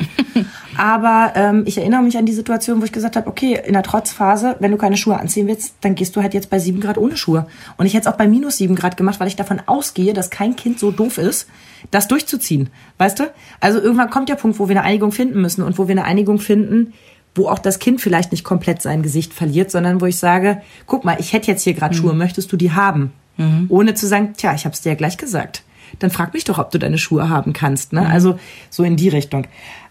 aber ähm, ich erinnere mich an die Situation, wo ich gesagt habe, okay, in der Trotzphase, wenn du keine Schuhe anziehen willst, dann gehst du halt jetzt bei sieben Grad ohne Schuhe. Und ich hätte es auch bei minus sieben Grad gemacht, weil ich davon ausgehe, dass kein Kind so doof ist, das durchzuziehen. Weißt du? Also irgendwann kommt der Punkt, wo wir eine Einigung finden müssen und wo wir eine Einigung finden, wo auch das Kind vielleicht nicht komplett sein Gesicht verliert, sondern wo ich sage, guck mal, ich hätte jetzt hier gerade mhm. Schuhe, möchtest du die haben? Mhm. Ohne zu sagen, tja, ich habe es dir ja gleich gesagt. Dann frag mich doch, ob du deine Schuhe haben kannst. Ne? Mhm. Also so in die Richtung.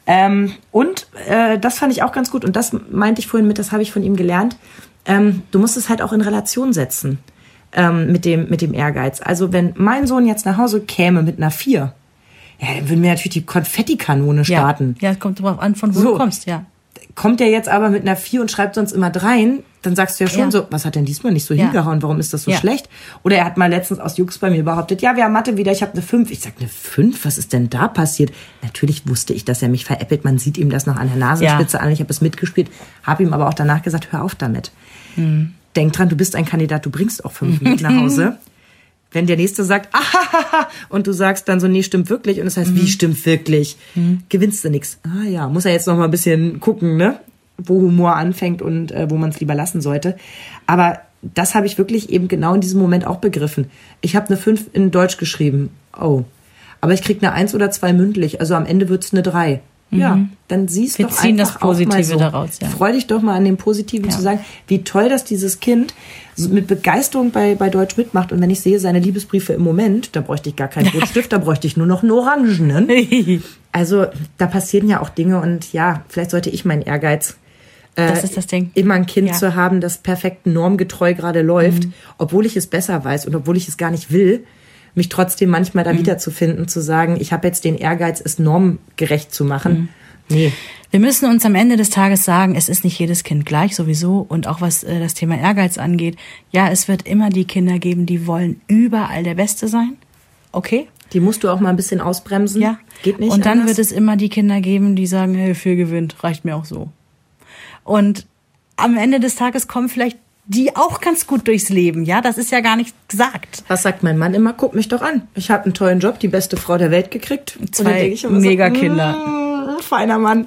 Ähm, und äh, das fand ich auch ganz gut und das meinte ich vorhin mit, das habe ich von ihm gelernt, ähm, du musst es halt auch in Relation setzen ähm, mit dem mit dem Ehrgeiz. Also wenn mein Sohn jetzt nach Hause käme mit einer vier, ja, dann würden wir natürlich die Konfettikanone starten. Ja, es ja, kommt drauf an, von wo so. du kommst, ja. Kommt der jetzt aber mit einer vier und schreibt sonst immer dreien, dann sagst du ja schon ja. so, was hat denn diesmal nicht so ja. hingehauen, warum ist das so ja. schlecht? Oder er hat mal letztens aus Jux bei mir behauptet, ja, wir haben Mathe wieder, ich habe eine fünf. Ich sag, eine fünf? Was ist denn da passiert? Natürlich wusste ich, dass er mich veräppelt, man sieht ihm das noch an der Nasenspitze ja. an, ich habe es mitgespielt, habe ihm aber auch danach gesagt, hör auf damit. Mhm. Denk dran, du bist ein Kandidat, du bringst auch fünf mit nach Hause. Wenn der Nächste sagt, ahahaha, und du sagst dann so, nee, stimmt wirklich. Und das heißt, mhm. wie stimmt wirklich? Mhm. Gewinnst du nichts. Ah ja, muss er jetzt noch mal ein bisschen gucken, ne? Wo Humor anfängt und äh, wo man es lieber lassen sollte. Aber das habe ich wirklich eben genau in diesem Moment auch begriffen. Ich habe eine fünf in Deutsch geschrieben. Oh. Aber ich kriege eine eins oder zwei mündlich. Also am Ende wird es eine drei. Mhm. Ja, dann siehst du doch einfach das Positive so daraus. Ja. Freu dich doch mal an dem Positiven, ja. Zu sagen, wie toll, dass dieses Kind mit Begeisterung bei, bei Deutsch mitmacht. Und wenn ich sehe, seine Liebesbriefe im Moment, da bräuchte ich gar keinen Rotstift, da bräuchte ich nur noch einen Orangenen. Also da passieren ja auch Dinge. Und ja, vielleicht sollte ich meinen Ehrgeiz, äh, das ist das Ding. immer ein Kind ja. zu haben, das perfekt normgetreu gerade läuft, mhm. obwohl ich es besser weiß und obwohl ich es gar nicht will, mich trotzdem manchmal da mhm. wiederzufinden, zu sagen, ich habe jetzt den Ehrgeiz, es normgerecht zu machen. Mhm. Nee. Wir müssen uns am Ende des Tages sagen, es ist nicht jedes Kind gleich sowieso. Und auch was äh, das Thema Ehrgeiz angeht, ja, es wird immer die Kinder geben, die wollen überall der Beste sein. Okay. Die musst du auch mal ein bisschen ausbremsen. Ja. Geht nicht. Und dann anders. Wird es immer die Kinder geben, die sagen, hey, viel gewinnt, reicht mir auch so. Und am Ende des Tages kommen vielleicht die auch ganz gut durchs Leben, ja, das ist ja gar nicht gesagt. Was sagt mein Mann immer? Guck mich doch an. Ich habe einen tollen Job, die beste Frau der Welt gekriegt. Zwei Megakinder. So, feiner Mann.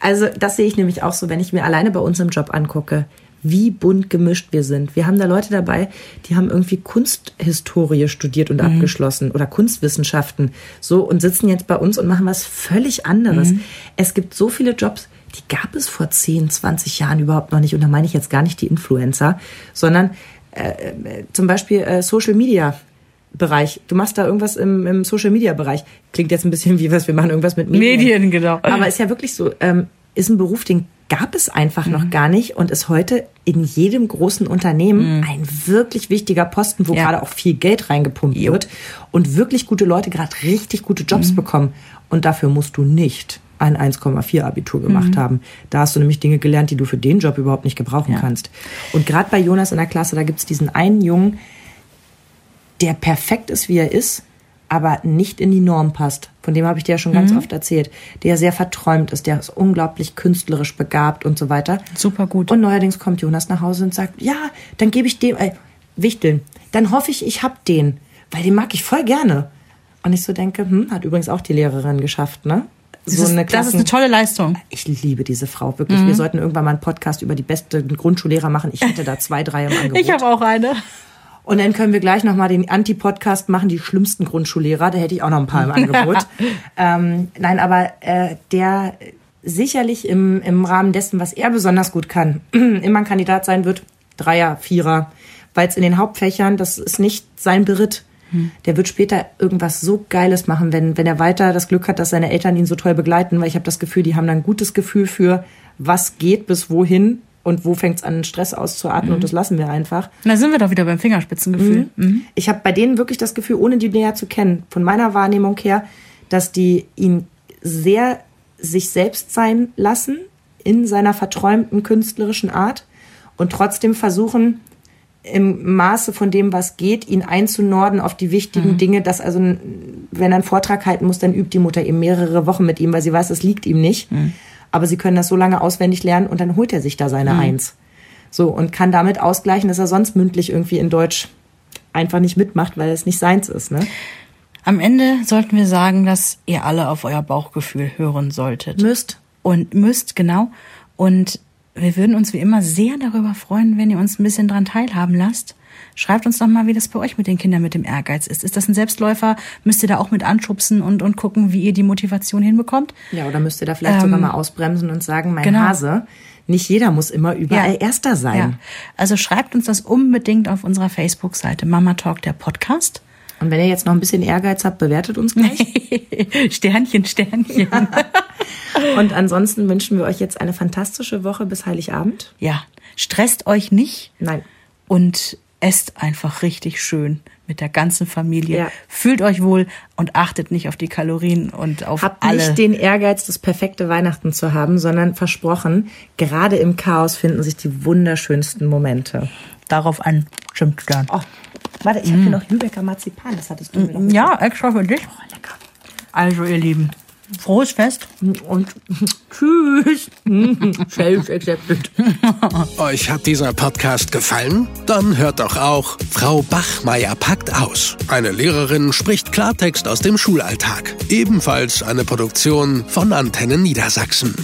Also das sehe ich nämlich auch so, wenn ich mir alleine bei uns im Job angucke, wie bunt gemischt wir sind. Wir haben da Leute dabei, die haben irgendwie Kunsthistorie studiert und mhm. abgeschlossen oder Kunstwissenschaften so und sitzen jetzt bei uns und machen was völlig anderes. Mhm. Es gibt so viele Jobs, die gab es vor zehn, zwanzig Jahren überhaupt noch nicht. Und da meine ich jetzt gar nicht die Influencer, sondern äh, zum Beispiel äh, Social-Media-Bereich. Du machst da irgendwas im, im Social-Media-Bereich. Klingt jetzt ein bisschen wie was, wir machen irgendwas mit Medien. Medien, genau. Aber ist ja wirklich so, ähm, ist ein Beruf, den gab es einfach mhm. noch gar nicht und ist heute in jedem großen Unternehmen mhm. ein wirklich wichtiger Posten, wo ja. gerade auch viel Geld reingepumpt jo. Wird und wirklich gute Leute gerade richtig gute Jobs mhm. bekommen. Und dafür musst du nicht ein eins Komma vier Abitur gemacht mhm. haben. Da hast du nämlich Dinge gelernt, die du für den Job überhaupt nicht gebrauchen ja. kannst. Und gerade bei Jonas in der Klasse, da gibt's diesen einen Jungen, der perfekt ist, wie er ist, aber nicht in die Norm passt. Von dem habe ich dir ja schon mhm. ganz oft erzählt. Der sehr verträumt ist, der ist unglaublich künstlerisch begabt und so weiter. Super gut. Und neuerdings kommt Jonas nach Hause und sagt, ja, dann gebe ich dem, äh, Wichteln, dann hoffe ich, ich hab den, weil den mag ich voll gerne. Und ich so denke, hm, hat übrigens auch die Lehrerin geschafft, ne? So das, ist, das ist eine tolle Leistung. Ich liebe diese Frau, wirklich. Mhm. Wir sollten irgendwann mal einen Podcast über die besten Grundschullehrer machen. Ich hätte da zwei, drei im Angebot. Ich habe auch eine. Und dann können wir gleich nochmal den Anti-Podcast machen, die schlimmsten Grundschullehrer. Da hätte ich auch noch ein paar im Angebot. ähm, nein, aber äh, der sicherlich im, im Rahmen dessen, was er besonders gut kann, immer ein Kandidat sein wird, Dreier, Vierer. Weil es in den Hauptfächern, das ist nicht sein Beritt. Der wird später irgendwas so Geiles machen, wenn, wenn er weiter das Glück hat, dass seine Eltern ihn so toll begleiten, weil ich habe das Gefühl, die haben dann ein gutes Gefühl für, was geht bis wohin und wo fängt es an, Stress auszuatmen mhm. und das lassen wir einfach. Da sind wir doch wieder beim Fingerspitzengefühl. Mhm. Mhm. Ich habe bei denen wirklich das Gefühl, ohne die näher zu kennen, von meiner Wahrnehmung her, dass die ihn sehr sich selbst sein lassen in seiner verträumten künstlerischen Art und trotzdem versuchen, im Maße von dem, was geht, ihn einzunorden auf die wichtigen mhm. Dinge, dass also, wenn er einen Vortrag halten muss, dann übt die Mutter eben mehrere Wochen mit ihm, weil sie weiß, es liegt ihm nicht. Mhm. Aber sie können das so lange auswendig lernen und dann holt er sich da seine mhm. Eins. So, und kann damit ausgleichen, dass er sonst mündlich irgendwie in Deutsch einfach nicht mitmacht, weil es nicht seins ist, ne? Am Ende sollten wir sagen, dass ihr alle auf euer Bauchgefühl hören solltet. Müsst. Und müsst, genau. Und wir würden uns wie immer sehr darüber freuen, wenn ihr uns ein bisschen dran teilhaben lasst. Schreibt uns doch mal, wie das bei euch mit den Kindern mit dem Ehrgeiz ist. Ist das ein Selbstläufer? Müsst ihr da auch mit anschubsen und, und gucken, wie ihr die Motivation hinbekommt? Ja, oder müsst ihr da vielleicht ähm, sogar mal ausbremsen und sagen, mein genau. Hase, nicht jeder muss immer überall ja. Erster sein. Ja. Also schreibt uns das unbedingt auf unserer Facebook-Seite Mama Talk, der Podcast. Und wenn ihr jetzt noch ein bisschen Ehrgeiz habt, bewertet uns gleich. Sternchen, Sternchen. Ja. Und ansonsten wünschen wir euch jetzt eine fantastische Woche bis Heiligabend. Ja, stresst euch nicht. Nein. Und esst einfach richtig schön mit der ganzen Familie. Ja. Fühlt euch wohl und achtet nicht auf die Kalorien und auf Habt alle. Habt nicht den Ehrgeiz, das perfekte Weihnachten zu haben, sondern versprochen, gerade im Chaos finden sich die wunderschönsten Momente. Darauf ein Schimpfstern. Oh, warte, ich habe mm. hier noch Lübecker Marzipan, das hattest du mir noch. Ja, extra für dich. Oh, lecker. Also ihr Lieben, Frohes Fest und tschüss. Self accepted. Euch hat dieser Podcast gefallen? Dann hört doch auch Frau Bachmeier packt aus. Eine Lehrerin spricht Klartext aus dem Schulalltag. Ebenfalls eine Produktion von Antenne Niedersachsen.